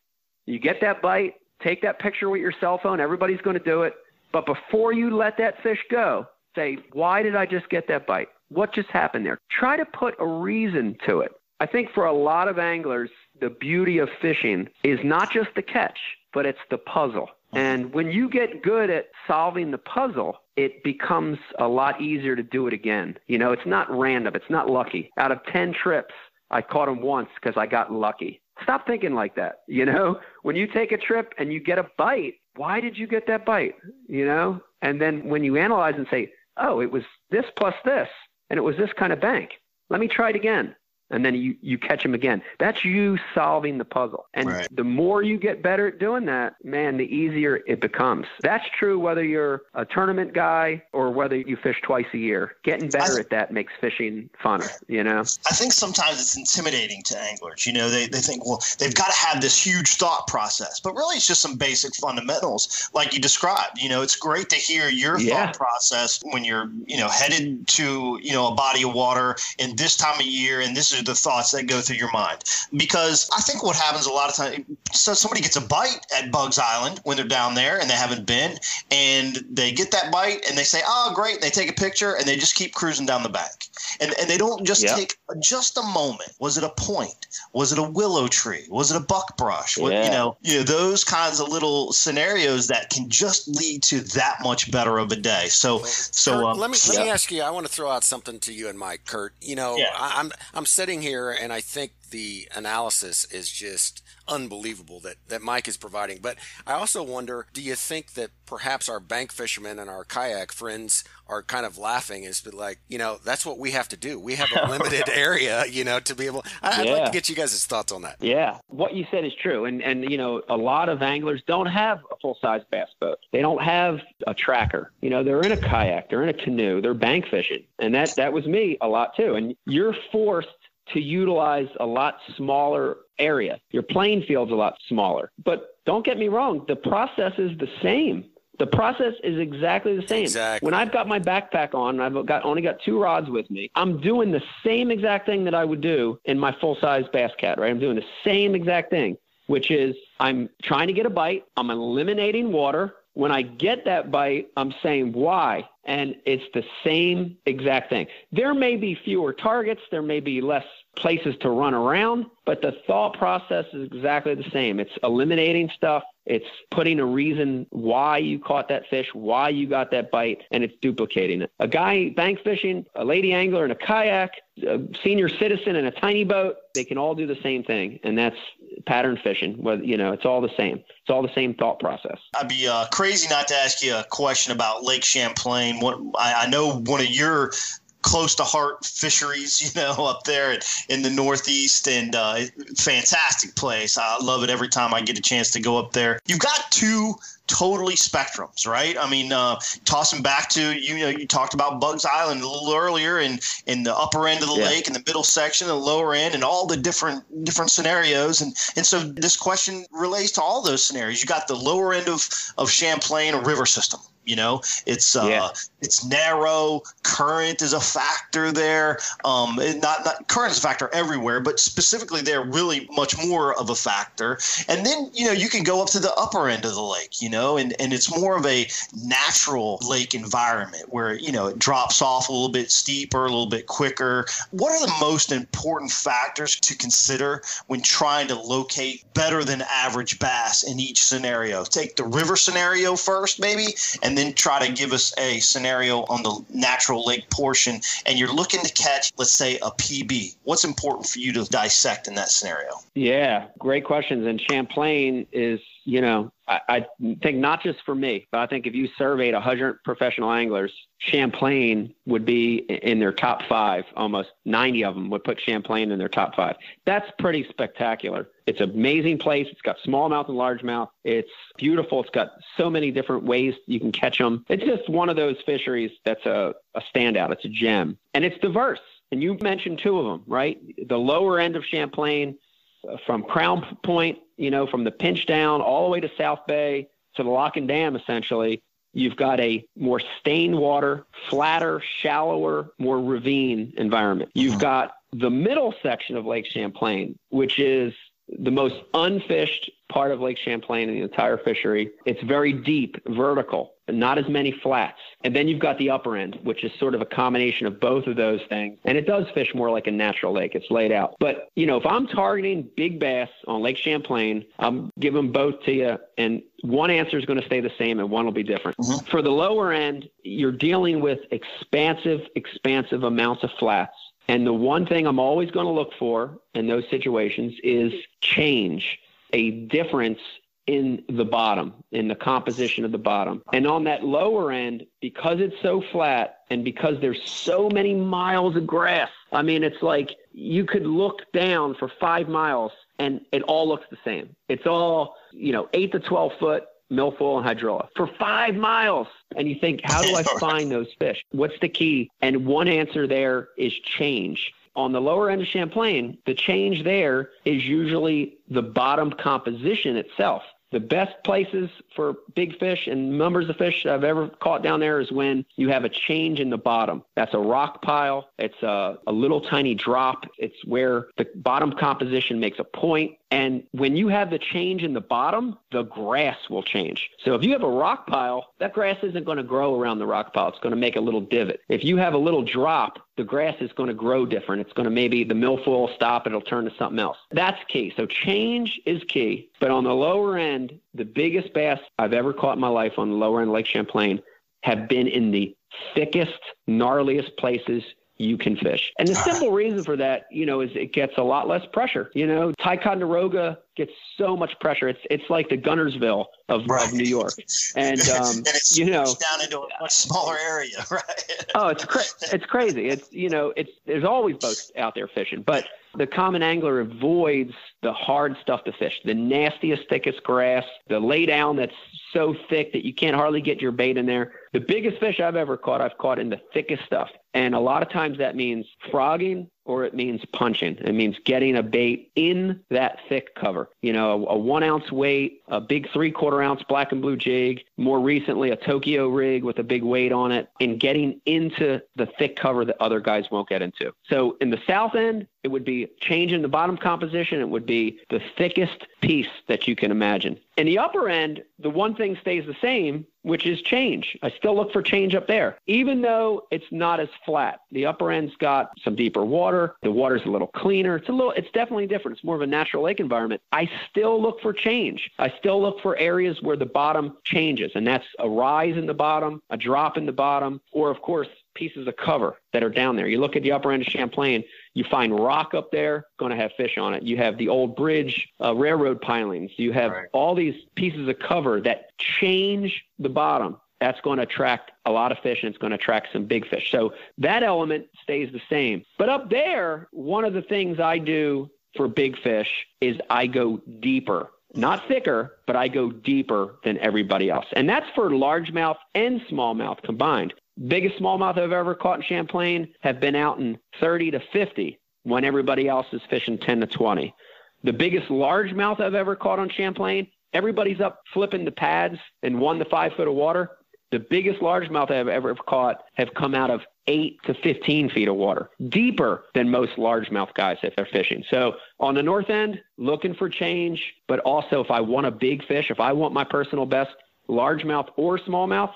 You get that bite, take that picture with your cell phone. Everybody's going to do it. But before you let that fish go, say, why did I just get that bite? What just happened there? Try to put a reason to it. I think for a lot of anglers, the beauty of fishing is not just the catch, but it's the puzzle. And when you get good at solving the puzzle, it becomes a lot easier to do it again. You know, it's not random. It's not lucky. Out of ten trips, I caught him once because I got lucky. Stop thinking like that. You know, when you take a trip and you get a bite, why did you get that bite? You know, and then when you analyze and say, oh, it was this plus this, and it was this kind of bank. Let me try it again. And then you, you catch them again. That's you solving the puzzle. And right. The more you get better at doing that, man, the easier it becomes. That's true whether you're a tournament guy or whether you fish twice a year. Getting better th- at that makes fishing funner, you know? I think sometimes it's intimidating to anglers. You know, they, they think, well, they've got to have this huge thought process. But really, it's just some basic fundamentals like you described. You know, it's great to hear your yeah. thought process when you're, you know, headed to, you know, a body of water in this time of year, and this is the thoughts that go through your mind. Because I think what happens a lot of times, so somebody gets a bite at Bugs Island when they're down there and they haven't been, and they get that bite and they say, oh, great. And they take a picture and they just keep cruising down the bank. And and they don't just yep. take just a moment. Was it a point? Was it a willow tree? Was it a buckbrush? Yeah. What, you know, you know, those kinds of little scenarios that can just lead to that much better of a day. So, so Kurt, um, let me let yeah. me ask you. I want to throw out something to you and Mike, Kurt. You know, yeah. I, I'm I'm sitting here and I think the analysis is just unbelievable that, that Mike is providing. But I also wonder, do you think that perhaps our bank fishermen and our kayak friends are kind of laughing and be like, you know, that's what we have to do. We have a limited area, you know, to be able, I'd yeah. like to get you guys' thoughts on that. Yeah. What you said is true. And, and, you know, a lot of anglers don't have a full-size bass boat. They don't have a tracker. You know, they're in a kayak, they're in a canoe, they're bank fishing. And that, that was me a lot too. And you're forced to utilize a lot smaller area. Your playing field's a lot smaller. But don't get me wrong, the process is the same. The process is exactly the same. Exactly. When I've got my backpack on, and I've got only got two rods with me, I'm doing the same exact thing that I would do in my full-size bass cat, right? I'm doing the same exact thing, which is I'm trying to get a bite. I'm eliminating water. When I get that bite, I'm saying why, and it's the same exact thing. There may be fewer targets. There may be less places to run around, but the thought process is exactly the same. It's eliminating stuff. It's putting a reason why you caught that fish, why you got that bite, and it's duplicating it. A guy bank fishing, a lady angler in a kayak, a senior citizen in a tiny boat, they can all do the same thing, and that's pattern fishing. Well, you know, it's all the same. It's all the same thought process. I'd be uh, crazy not to ask you a question about Lake Champlain. What I, I know one of your close to heart fisheries, you know, up there in the Northeast, and uh, fantastic place. I love it every time I get a chance to go up there. You've got two totally spectrums, right? I mean, uh, tossing back to, you know, you talked about Bugs Island a little earlier, and in the upper end of the yeah. lake, and the middle section, the lower end, and all the different different scenarios. And and so this question relates to all those scenarios. You got the lower end of, of Champlain, a river system. You know, it's uh, yeah. it's narrow. Current is a factor there. Um, not, not current is a factor everywhere, but specifically there, really much more of a factor. And then, you know, you can go up to the upper end of the lake, you know, and, and it's more of a natural lake environment where, you know, it drops off a little bit steeper, a little bit quicker. What are the most important factors to consider when trying to locate better than average bass in each scenario? Take the river scenario first, maybe, and then try to give us a scenario on the natural lake portion, and you're looking to catch, let's say, a P B. What's important for you to dissect in that scenario? Yeah, great questions. And Champlain is, you know, I, I think not just for me, but I think if you surveyed one hundred professional anglers, Champlain would be in their top five. Almost ninety of them would put Champlain in their top five. That's pretty spectacular. It's an amazing place. It's got smallmouth and largemouth. It's beautiful. It's got so many different ways you can catch them. It's just one of those fisheries that's a, a standout. It's a gem. And it's diverse. And you mentioned two of them, right? The lower end of Champlain, from Crown Point, you know, from the Pinch down all the way to South Bay to the Lock and Dam, essentially, you've got a more stained water, flatter, shallower, more ravine environment. You've got the middle section of Lake Champlain, which is the most unfished part of Lake Champlain and the entire fishery. It's very deep, vertical, and not as many flats. And then you've got the upper end, which is sort of a combination of both of those things. And it does fish more like a natural lake. It's laid out. But, you know, if I'm targeting big bass on Lake Champlain, I'm giving both to you. And one answer is going to stay the same and one will be different. Mm-hmm. For the lower end, you're dealing with expansive, expansive amounts of flats. And the one thing I'm always going to look for in those situations is change, a difference in the bottom, in the composition of the bottom. And on that lower end, because it's so flat and because there's so many miles of grass, I mean, it's like you could look down for five miles and it all looks the same. It's all, you know, eight to twelve foot milfoil and hydrilla for five miles. And you think, how do I find those fish? What's the key? And one answer there is change. On the lower end of Champlain, the change there is usually the bottom composition itself. The best places for big fish and numbers of fish I've ever caught down there is when you have a change in the bottom. That's a rock pile. It's a, a little tiny drop. It's where the bottom composition makes a point. And when you have the change in the bottom, the grass will change. So if you have a rock pile, that grass isn't going to grow around the rock pile. It's going to make a little divot. If you have a little drop, the grass is going to grow different. It's going to maybe the milfoil will stop. It'll turn to something else. That's key. So change is key. But on the lower end, the biggest bass I've ever caught in my life on the lower end of Lake Champlain have been in the thickest, gnarliest places you can fish. And the simple reason for that, you know, is it gets a lot less pressure. You know, Ticonderoga gets so much pressure. It's it's like the Gunnersville of, right. of New York. And, um, and it's, you know, down into a much smaller area, right? oh, it's, cra- it's crazy. It's, you know, it's, there's always boats out there fishing, but the common angler avoids the hard stuff to fish, the nastiest, thickest grass, the lay down that's so thick that you can't hardly get your bait in there. The biggest fish I've ever caught, I've caught in the thickest stuff. And a lot of times that means frogging or it means punching. It means getting a bait in that thick cover. You know, a, a one ounce weight, a big three quarter ounce black and blue jig, more recently a Tokyo rig with a big weight on it, and getting into the thick cover that other guys won't get into. So in the south end, it would be change in the bottom composition. It would be the thickest piece that you can imagine. In the upper end, the one thing stays the same, which is change. I still look for change up there, even though it's not as flat. The upper end's got some deeper water. The water's a little cleaner. It's a little, it's definitely different. It's more of a natural lake environment. I still look for change. I still look for areas where the bottom changes, and that's a rise in the bottom, a drop in the bottom, or of course, pieces of cover that are down there. You look at the upper end of Champlain, you find rock up there, going to have fish on it. You have the old bridge, uh, railroad pilings. You have right. all these pieces of cover that change the bottom. That's going to attract a lot of fish, and it's going to attract some big fish. So that element stays the same. But up there, one of the things I do for big fish is I go deeper. Not thicker, but I go deeper than everybody else. And that's for largemouth and smallmouth combined. Biggest smallmouth I've ever caught in Champlain have been out in thirty to fifty when everybody else is fishing ten to twenty. The biggest largemouth I've ever caught on Champlain, everybody's up flipping the pads and one to five foot of water. The biggest largemouth I've ever caught have come out of eight to fifteen feet of water, deeper than most largemouth guys if they're fishing. So on the north end, looking for change, but also if I want a big fish, if I want my personal best largemouth or smallmouth,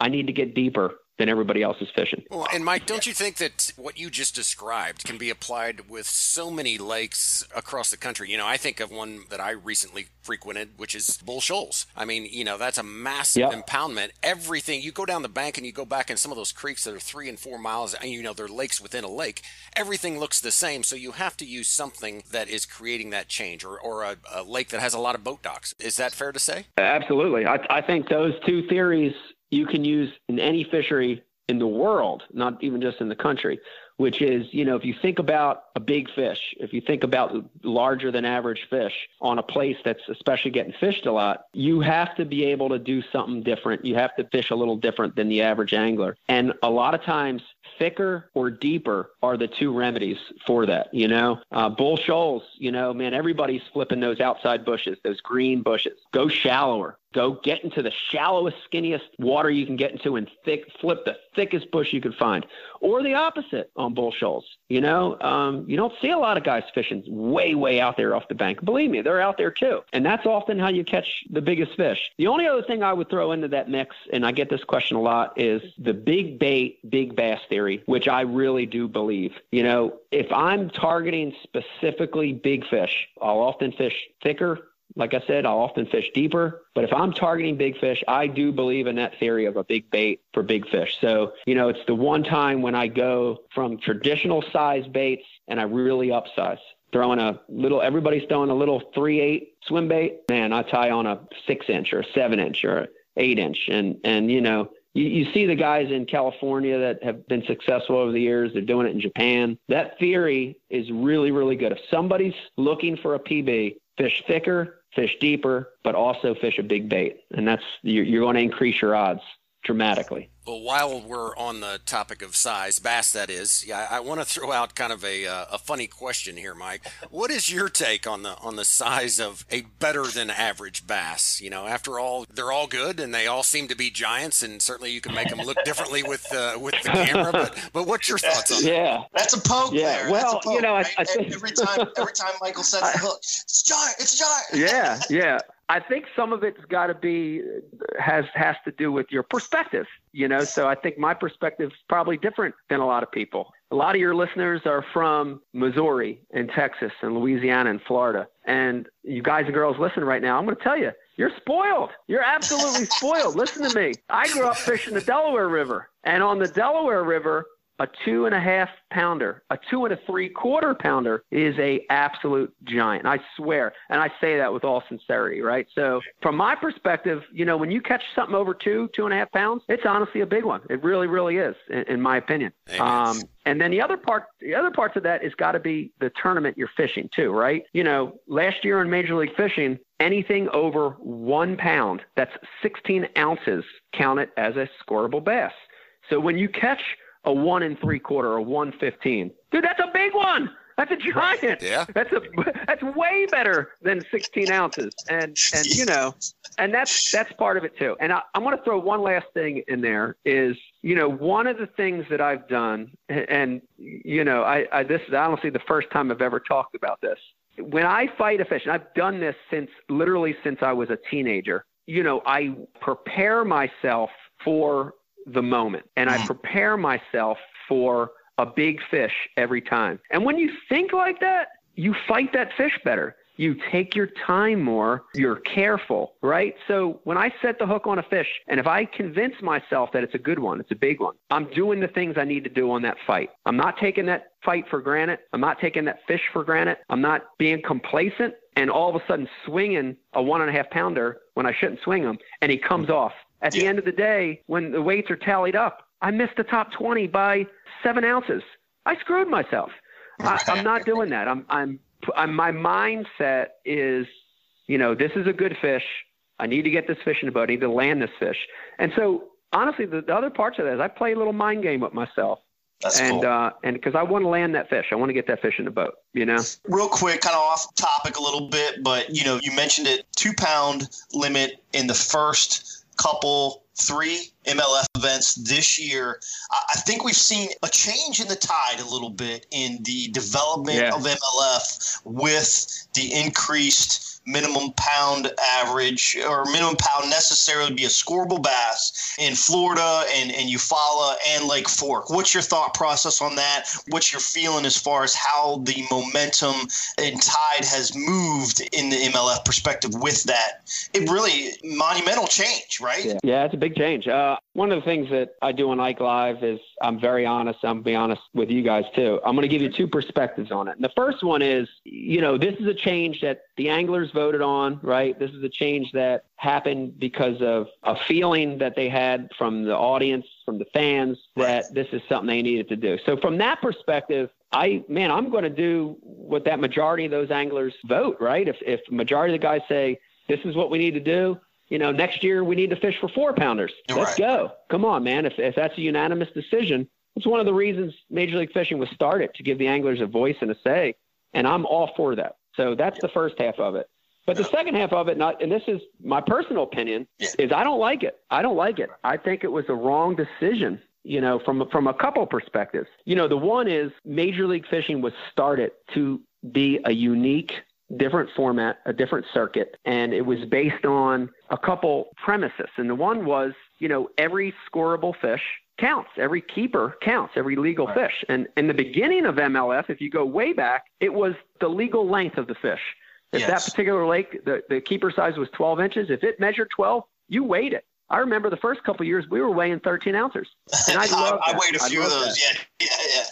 I need to get deeper than everybody else is fishing. Well, and Mike, don't you think that what you just described can be applied with so many lakes across the country? You know, I think of one that I recently frequented, which is Bull Shoals. I mean, you know, that's a massive yep. impoundment. Everything, you go down the bank and you go back in some of those creeks that are three and four miles, and you know, they're lakes within a lake. Everything looks the same, so you have to use something that is creating that change, or, or a, a lake that has a lot of boat docks. Is that fair to say? Absolutely. I, I think those two theories you can use in any fishery in the world, not even just in the country, which is, you know, if you think about a big fish, if you think about larger than average fish on a place that's especially getting fished a lot, you have to be able to do something different. You have to fish a little different than the average angler. And a lot of times, thicker or deeper are the two remedies for that. You know, uh, Bull Shoals, you know, man, everybody's flipping those outside bushes, those green bushes. Go shallower. Go get into the shallowest, skinniest water you can get into and thick, flip the thickest bush you can find. Or the opposite on Bull Shoals. You know, um, you don't see a lot of guys fishing way, way out there off the bank. Believe me, they're out there too. And that's often how you catch the biggest fish. The only other thing I would throw into that mix, and I get this question a lot, is the big bait, big bass theory, which I really do believe. You know, if I'm targeting specifically big fish, I'll often fish thicker. Like I said, I'll often fish deeper. But if I'm targeting big fish, I do believe in that theory of a big bait for big fish. So, you know, it's the one time when I go from traditional size baits and I really upsize. Throwing a little, everybody's throwing a little three eight swim bait. Man, I tie on a six inch or a seven inch or an eight inch. And, and you know, you see the guys in California that have been successful over the years. They're doing it in Japan. That theory is really, really good. If somebody's looking for a P B, fish thicker, fish deeper, but also fish a big bait. And that's, you're going to increase your odds dramatically. Well, while we're on the topic of size, bass that is, yeah, I want to throw out kind of a uh, a funny question here, Mike. What is your take on the on the size of a better than average bass? You know, after all, they're all good and they all seem to be giants, and certainly you can make them look differently with uh, with the camera. But but what's your thoughts on that? Yeah, that's a poke. Yeah, there. Well, poke, you know, right? I, I think... every time every time Michael says the hook, it's giant, it's giant. Yeah, yeah. I think some of it's got to be, has, has to do with your perspective, you know? So I think my perspective is probably different than a lot of people. A lot of your listeners are from Missouri and Texas and Louisiana and Florida. And you guys and girls listen right now, I'm going to tell you, you're spoiled. You're absolutely spoiled. Listen to me. I grew up fishing the Delaware River, and on the Delaware River, a two and a half pounder, a two and a three quarter pounder is a absolute giant. I swear. And I say that with all sincerity, right? So from my perspective, you know, when you catch something over two, two and a half pounds, it's honestly a big one. It really, really is, in, in my opinion. Um, and then the other part, the other parts of that is got to be the tournament you're fishing too, right? You know, last year in Major League Fishing, anything over one pound, that's sixteen ounces, count it as a scoreable bass. So when you catch a one and three quarter, or one fifteen. Dude, that's a big one. That's a giant. Yeah. That's a, that's way better than sixteen ounces. And, and, you know, and that's, that's part of it too. And I, I'm going to throw one last thing in there is, you know, one of the things that I've done, and, you know, I, I, this is honestly the first time I've ever talked about this. When I fight a fish, and I've done this since literally since I was a teenager, you know, I prepare myself for the moment. And I prepare myself for a big fish every time. And when you think like that, you fight that fish better. You take your time more. You're careful, right? So when I set the hook on a fish, and if I convince myself that it's a good one, it's a big one, I'm doing the things I need to do on that fight. I'm not taking that fight for granted. I'm not taking that fish for granted. I'm not being complacent and all of a sudden swinging a one and a half pounder when I shouldn't swing him, and he comes off. At the end of the day, when the weights are tallied up, I missed the top twenty by seven ounces. I screwed myself. I, I'm not doing that. I'm, I'm, I'm, my mindset is, you know, this is a good fish. I need to get this fish in the boat. I need to land this fish. And so, honestly, the, the other parts of that is I play a little mind game with myself. That's and cool. uh, and because I want to land that fish. I want to get that fish in the boat, you know. Real quick, kind of off topic a little bit, but, you know, you mentioned it, two-pound limit in the first couple three M L F events this year. I think we've seen a change in the tide a little bit in the development yeah. of M L F with the increased minimum pound average or minimum pound necessarily to be a scoreable bass in Florida and, and Eufaula and Lake Fork. What's your thought process on that? What's your feeling as far as how the momentum and tide has moved in the M L F perspective with that? It really monumental change, right? Yeah, yeah it's a big change. Uh, one of the things that I do on Ike Live is I'm very honest. I'm going to be honest with you guys too. I'm going to give you two perspectives on it. And the first one is, you know, this is a change that the anglers voted on, right? This is a change that happened because of a feeling that they had from the audience, from the fans, that this is something they needed to do. So from that perspective, I, man, I'm going to do what that majority of those anglers vote, right? If, if majority of the guys say, this is what we need to do, you know, next year we need to fish for four pounders. All Let's right. go. Come on, man. If, if that's a unanimous decision, it's one of the reasons Major League Fishing was started, to give the anglers a voice and a say. And I'm all for that. So that's the first half of it. But the second half of it, not, and this is my personal opinion, is I don't like it. I don't like it. I think it was the wrong decision. you know, from, from a couple perspectives. You know, the one is Major League Fishing was started to be a unique, different format, a different circuit, and it was based on a couple premises. And the one was, you know, every scoreable fish counts, every keeper counts, every legal right. fish. And in the beginning of M L F, if you go way back, it was the legal length of the fish. If yes. that particular lake, the, the keeper size was twelve inches, if it measured twelve, you weighed it. I remember the first couple of years we were weighing thirteen ounces. And I, loved I, I weighed a few of those. Yeah. Yeah,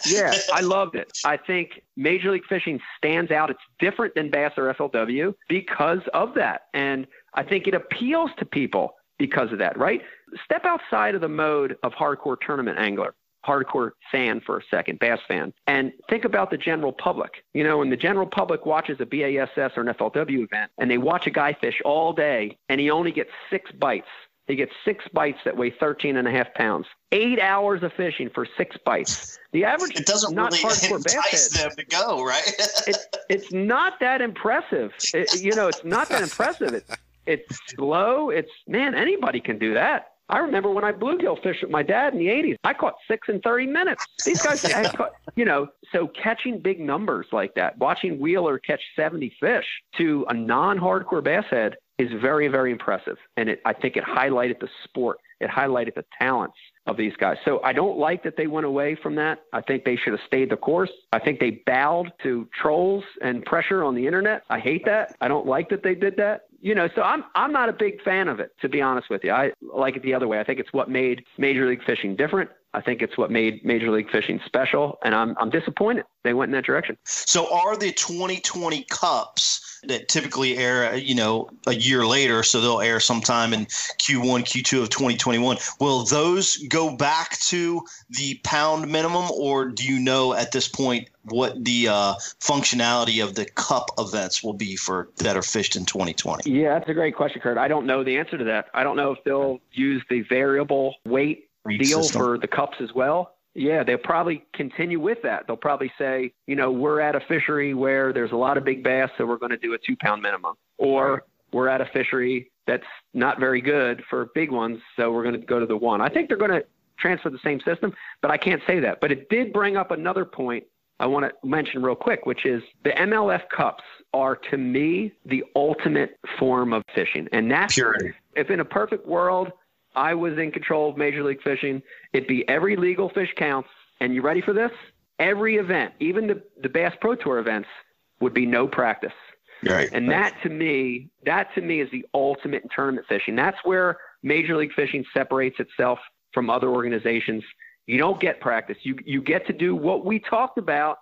yeah. yeah, I loved it. I think Major League Fishing stands out. It's different than Bass or F L W because of that. And I think it appeals to people because of that, right? Step outside of the mode of hardcore tournament angler, hardcore fan for a second, bass fan, and think about the general public. You know, when the general public watches a B A S S or an F L W event and they watch a guy fish all day and he only gets six bites, he gets six bites that weigh thirteen and a half pounds, eight hours of fishing for six bites. The average it doesn't not really hardcore entice them to go, right? it, it's not that impressive. It, you know, it's not that impressive. It, it's slow. It's, man, anybody can do that. I remember when I bluegill fished with my dad in the eighties, I caught six in thirty minutes. These guys, yeah. caught, you know, so catching big numbers like that, watching Wheeler catch seventy fish to a non-hardcore bass head is very, very impressive. And it, I think it highlighted the sport. It highlighted the talents of these guys. So I don't like that they went away from that. I think they should have stayed the course. I think they bowed to trolls and pressure on the internet. I hate that. I don't like that they did that. You know, so I'm I'm not a big fan of it, to be honest with you. I like it the other way. I think it's what made Major League Fishing different. I think it's what made Major League Fishing special, and I'm I'm disappointed they went in that direction. So are the twenty twenty Cups that typically air, you know, a year later, so they'll air sometime in Q one, Q two of twenty twenty-one, will those go back to the pound minimum, or do you know at this point what the uh, functionality of the Cup events will be for that are fished in twenty twenty? Yeah, that's a great question, Kurt. I don't know the answer to that. I don't know if they'll use the variable weight deal system for the cups as well. Yeah, they'll probably continue with that. They'll probably say, you know, we're at a fishery where there's a lot of big bass, so we're going to do a two pound minimum, or we're at a fishery that's not very good for big ones, so we're going to go to the one. I think they're going to transfer the same system, but I can't say that. But it did bring up another point I want to mention real quick, which is the M L F Cups are, to me, the ultimate form of fishing. And that's purity. If in a perfect world I was in control of Major League Fishing, it'd be every legal fish counts. And you ready for this? Every event, even the, the Bass Pro Tour events, would be no practice. Right. And that to me, that to me is the ultimate in tournament fishing. That's where Major League Fishing separates itself from other organizations. You don't get practice. You you get to do what we talked about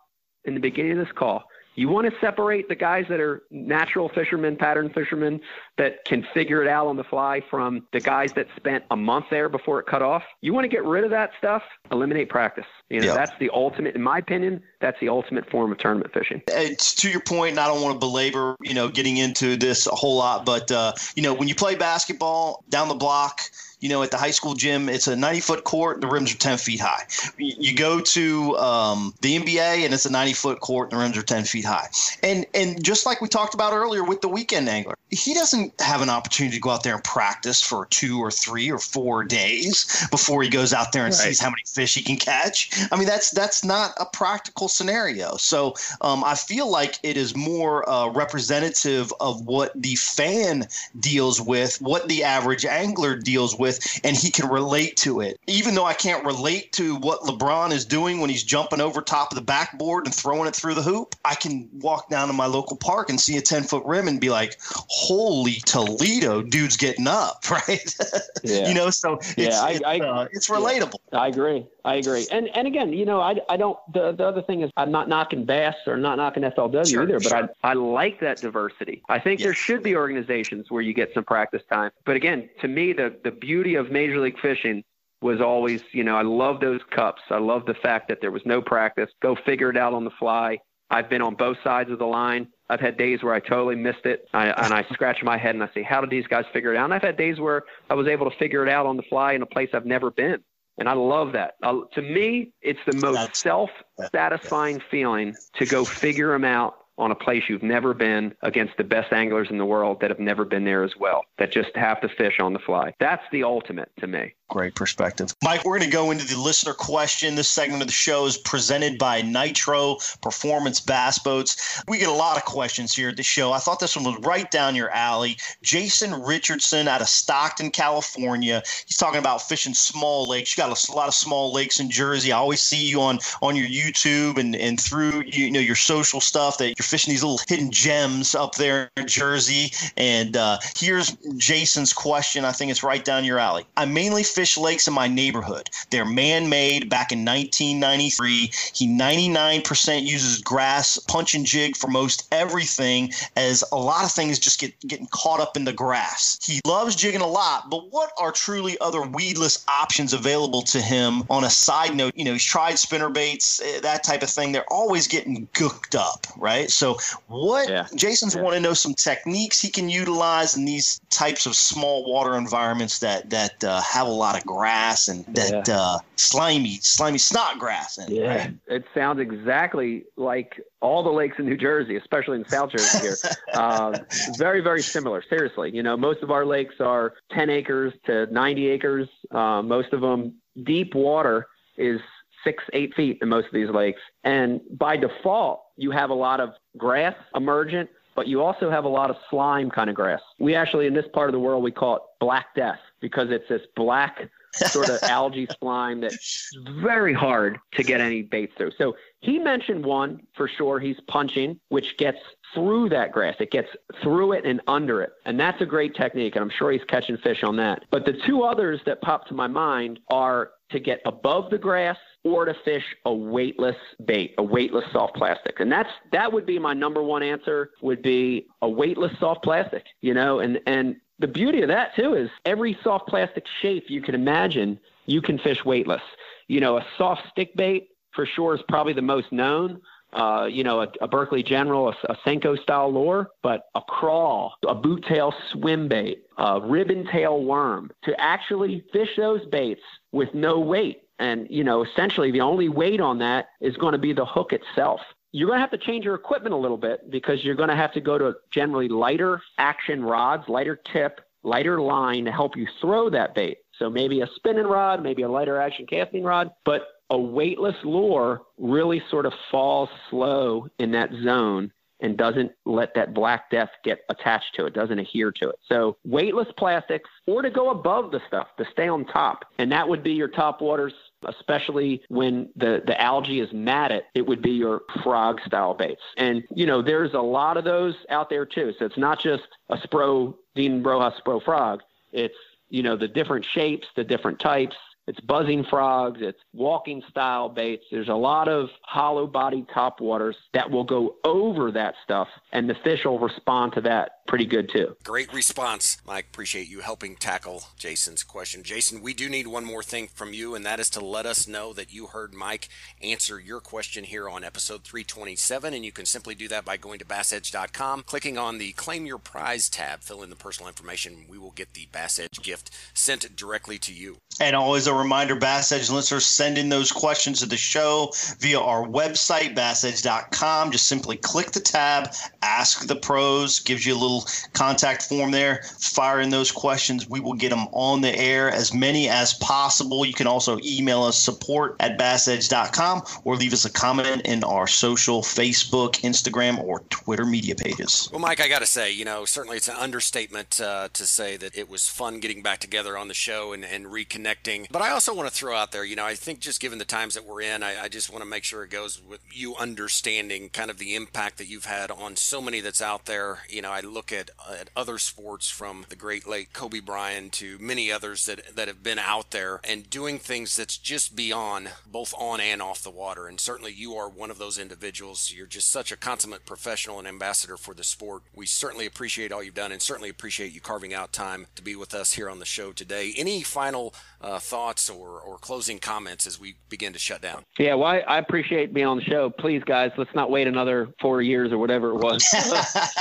in the beginning of this call. You want to separate the guys that are natural fishermen, pattern fishermen, that can figure it out on the fly from the guys that spent a month there before it cut off. You want to get rid of that stuff, eliminate practice. You know, yep. That's the ultimate, in my opinion, that's the ultimate form of tournament fishing. It's to your point, and I don't want to belabor, you know, getting into this a whole lot, but, uh, you know, when you play basketball down the block, you know, at the high school gym, it's a ninety-foot court. The rims are ten feet high. You go to um, the N B A, and it's a ninety-foot court. And the rims are ten feet high. And and just like we talked about earlier with the weekend angler, he doesn't have an opportunity to go out there and practice for two or three or four days before he goes out there and right. sees how many fish he can catch. I mean, that's that's not a practical scenario. So um, I feel like it is more uh, representative of what the fan deals with, what the average angler deals with. And he can relate to it. Even though I can't relate to what LeBron is doing when he's jumping over top of the backboard and throwing it through the hoop, I can walk down to my local park and see a ten-foot rim and be like, holy Toledo, dude's getting up, right? Yeah. You know, so it's, yeah, I, it's, I, uh, it's relatable. Yeah, I agree. I agree. And and again, you know, I, I don't – the the other thing is I'm not knocking Bass or not knocking F L W sure, either, sure. but I, I like that diversity. I think yes. there should be organizations where you get some practice time. But again, to me, the, the beauty of Major League Fishing was always, you know, I love those cups. I love the fact that there was no practice. Go figure it out on the fly. I've been on both sides of the line. I've had days where I totally missed it, I, and I scratch my head and I say, how did these guys figure it out? And I've had days where I was able to figure it out on the fly in a place I've never been. And I love that. I, to me, it's the most That's, self-satisfying yeah. feeling to go figure them out on a place you've never been against the best anglers in the world that have never been there as well, that just have to fish on the fly. That's the ultimate to me. great perspective. Mike, we're going to go into the listener question. This segment of the show is presented by Nitro Performance Bass Boats. We get a lot of questions here at the show. I thought this one was right down your alley. Jason Richardson out of Stockton, California. He's talking about fishing small lakes. You got a lot of small lakes in Jersey. I always see you on, on your YouTube and, and through you know your social stuff that you're fishing these little hidden gems up there in Jersey. And uh, here's Jason's question. I think it's right down your alley. I mainly fish lakes in my neighborhood. They're man-made. Back in nineteen ninety-three, he ninety-nine percent uses grass punch and jig for most everything, as a lot of things just get getting caught up in the grass. He loves jigging a lot, but what are truly other weedless options available to him? On a side note, you know, he's tried spinnerbaits, that type of thing. They're always getting gooked up, right? So what yeah. Jason's yeah. want to know some techniques he can utilize in these types of small water environments that that uh, have a lot of grass and that yeah. uh, slimy, slimy snot grass in it. Yeah, right? It sounds exactly like all the lakes in New Jersey, especially in South Jersey here. Uh, very, very similar, seriously. You know, most of our lakes are ten acres to ninety acres. Uh, most of them, deep water is six, eight feet in most of these lakes. And by default, you have a lot of grass emergent, but you also have a lot of slime kind of grass. We actually, in this part of the world, we call it black death, because it's this black sort of algae slime that's very hard to get any baits through. So he mentioned one for sure. He's punching, which gets through that grass. It gets through it and under it. And that's a great technique. And I'm sure he's catching fish on that. But the two others that pop to my mind are to get above the grass or to fish a weightless bait, a weightless soft plastic. And that's that would be my number one answer, would be a weightless soft plastic, you know, and, and the beauty of that too is every soft plastic shape you can imagine, you can fish weightless. You know, a soft stick bait for sure is probably the most known. Uh, you know, a, a Berkeley General, a, a Senko style lure, but a crawl, a boot tail swim bait, a ribbon tail worm, to actually fish those baits with no weight. And, you know, essentially the only weight on that is going to be the hook itself. You're going to have to change your equipment a little bit, because you're going to have to go to generally lighter action rods, lighter tip, lighter line to help you throw that bait. So maybe a spinning rod, maybe a lighter action casting rod, but a weightless lure really sort of falls slow in that zone and doesn't let that black death get attached to it, doesn't adhere to it. So weightless plastics, or to go above the stuff, to stay on top. And that would be your top waters, especially when the, the algae is matted, it, it would be your frog-style baits. And, you know, there's a lot of those out there too. So it's not just a Spro, Dean Brojas Spro frog. It's, you know, the different shapes, the different types. It's buzzing frogs, it's walking style baits. There's a lot of hollow body topwaters that will go over that stuff, and the fish will respond to that pretty good too. Great response, Mike. Appreciate you helping tackle Jason's question. Jason, we do need one more thing from you, and that is to let us know that you heard Mike answer your question here on episode three twenty-seven, and you can simply do that by going to bass edge dot com, clicking on the Claim Your Prize tab, fill in the personal information. We will get the Bass Edge gift sent directly to you. And always a reminder, Bass Edge listeners, send in those questions to the show via our website, bass edge dot com. Just simply click the tab, Ask the Pros, gives you a little contact form there. Fire in those questions. We will get them on the air, as many as possible. You can also email us support at bass edge dot com, or leave us a comment in our social Facebook, Instagram, or Twitter media pages. Well, Mike, I got to say, you know, certainly it's an understatement uh, to say that it was fun getting back together on the show and, and reconnecting. But I also want to throw out there, you know, I think just given the times that we're in, I, I just want to make sure it goes with you understanding kind of the impact that you've had on so many that's out there. You know, I look at, at other sports, from the great late Kobe Bryant to many others that, that have been out there and doing things that's just beyond both on and off the water. And certainly you are one of those individuals. You're just such a consummate professional and ambassador for the sport. We certainly appreciate all you've done, and certainly appreciate you carving out time to be with us here on the show today. Any final uh, thoughts or, or closing comments as we begin to shut down? Yeah, well, I, I appreciate being on the show. Please, guys, let's not wait another four years or whatever it was.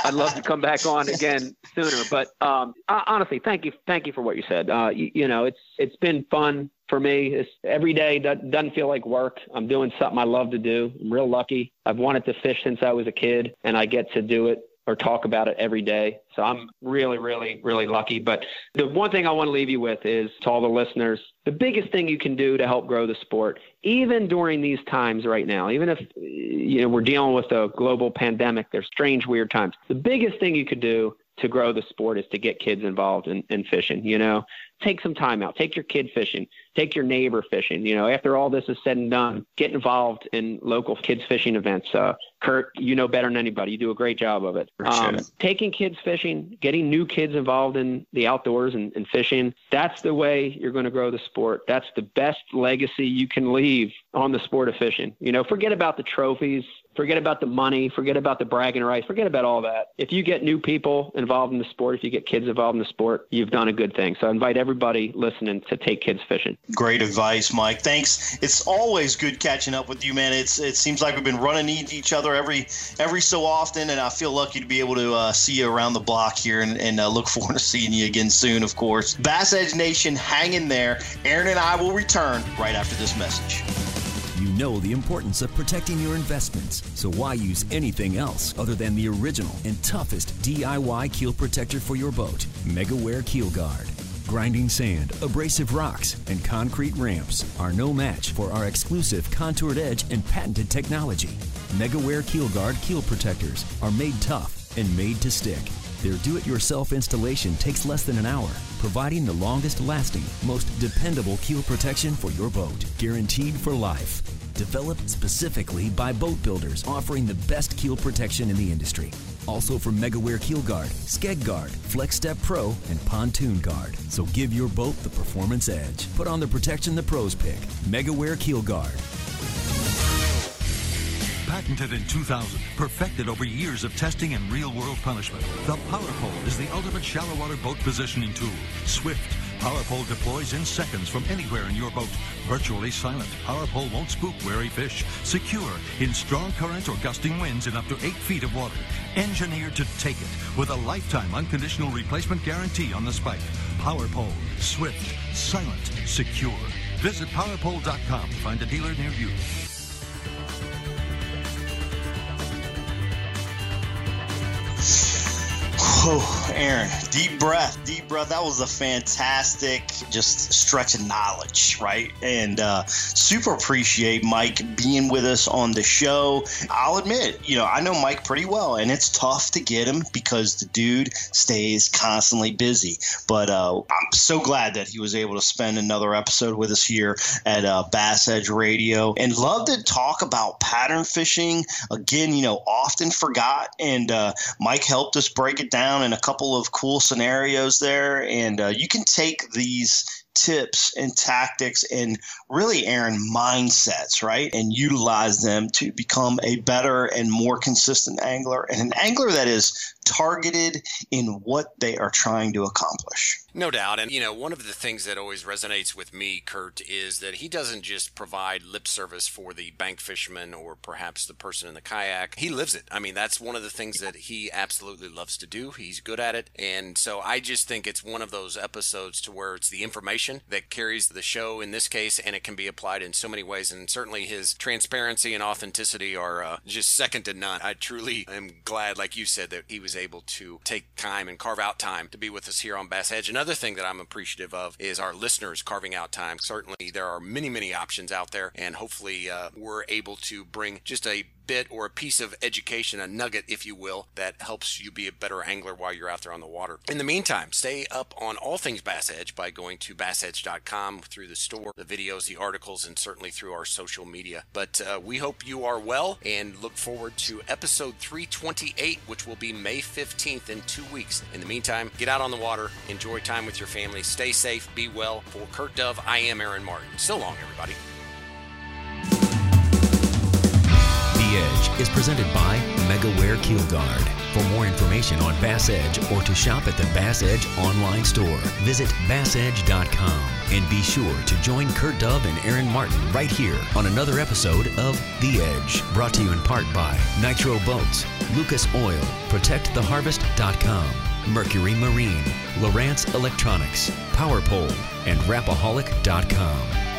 I'd love to come back on. on again sooner, but um honestly, thank you thank you for what you said. uh you, you know, it's it's been fun for me. It's every day that doesn't feel like work. I'm doing something I love to do. I'm real lucky. I've wanted to fish since I was a kid, and I get to do it or talk about it every day. So I'm really, really, really lucky. But the one thing I want to leave you with is, to all the listeners, the biggest thing you can do to help grow the sport, even during these times right now, even if, you know, we're dealing with a global pandemic, there's strange, weird times. The biggest thing you could do to grow the sport is to get kids involved in, in fishing. You know, take some time out, take your kid fishing, take your neighbor fishing. You know, after all this is said and done, get involved in local kids fishing events. Uh, Kurt, you know better than anybody. You do a great job of it. Um, it. Taking kids fishing, getting new kids involved in the outdoors and, and fishing. That's the way you're going to grow the sport. That's the best legacy you can leave on the sport of fishing. You know, forget about the trophies. Forget about the money, forget about the bragging rights, forget about all that. If you get new people involved in the sport, if you get kids involved in the sport, you've done a good thing. So I invite everybody listening to take kids fishing. Great advice, Mike. Thanks. It's always good catching up with you, man. It's It seems like we've been running into each other every every so often, and I feel lucky to be able to uh, see you around the block here, and, and uh, look forward to seeing you again soon, of course. Bass Edge Nation, hang in there. Aaron and I will return right after this message. You know the importance of protecting your investments, so why use anything else other than the original and toughest D I Y keel protector for your boat, MegaWare KeelGuard. Grinding sand, abrasive rocks, and concrete ramps are no match for our exclusive contoured edge and patented technology. MegaWare KeelGuard keel protectors are made tough and made to stick. Their do-it-yourself installation takes less than an hour, providing the longest-lasting, most dependable keel protection for your boat, guaranteed for life. Developed specifically by boat builders offering the best keel protection in the industry. Also from MegaWare KeelGuard, Skeg Guard, Flex Step Pro, and Pontoon Guard. So give your boat the performance edge. Put on the protection the pros pick. MegaWare KeelGuard. Patented in two thousand, perfected over years of testing and real-world punishment, the PowerPole is the ultimate shallow-water boat positioning tool. Swift. PowerPole deploys in seconds from anywhere in your boat. Virtually silent. PowerPole won't spook wary fish. Secure in strong currents or gusting winds in up to eight feet of water. Engineered to take it with a lifetime unconditional replacement guarantee on the spike. PowerPole. Swift. Silent. Secure. Visit PowerPole dot com to find a dealer near you. Oh, Aaron, deep breath, deep breath. That was a fantastic just stretch of knowledge, right? And uh, super appreciate Mike being with us on the show. I'll admit, you know, I know Mike pretty well, and it's tough to get him because the dude stays constantly busy. But uh, I'm so glad that he was able to spend another episode with us here at uh, Bass Edge Radio, and love to talk about pattern fishing. Again, you know, often forgot, and uh, Mike helped us break it down and a couple of cool scenarios there. And uh, you can take these tips and tactics and really, Aaron, mindsets, right? And utilize them to become a better and more consistent angler, and an angler that is targeted in what they are trying to accomplish. No doubt. And, you know, one of the things that always resonates with me, Kurt, is that he doesn't just provide lip service for the bank fisherman or perhaps the person in the kayak. He lives it. I mean, that's one of the things that he absolutely loves to do. He's good at it. And so I just think it's one of those episodes to where it's the information that carries the show in this case, and it can be applied in so many ways. And certainly his transparency and authenticity are uh, just second to none. I truly am glad, like you said, that he was able to take time and carve out time to be with us here on Bass Edge. And Another thing that I'm appreciative of is our listeners carving out time. Certainly, there are many, many options out there, and hopefully uh, we're able to bring just a bit or a piece of education, a nugget, if you will, that helps you be a better angler while you're out there on the water. In the meantime, stay up on all things Bass Edge by going to bass edge dot com through the store, the videos, the articles, and certainly through our social media. But uh, we hope you are well, and look forward to episode three twenty-eight, which will be May fifteenth in two weeks. In the meantime, get out on the water, enjoy time with your family, stay safe, be well. For Kurt Dove, I am Aaron Martin. So long, everybody. Edge is presented by MegaWare KeelGuard. For more information on Bass Edge or to shop at the Bass Edge online store, visit bass edge dot com. And be sure to join Kurt Dove and Aaron Martin right here on another episode of The Edge, brought to you in part by Nitro Boats, Lucas Oil, protect the harvest dot com, Mercury Marine, Lowrance Electronics, PowerPole, and rapaholic dot com.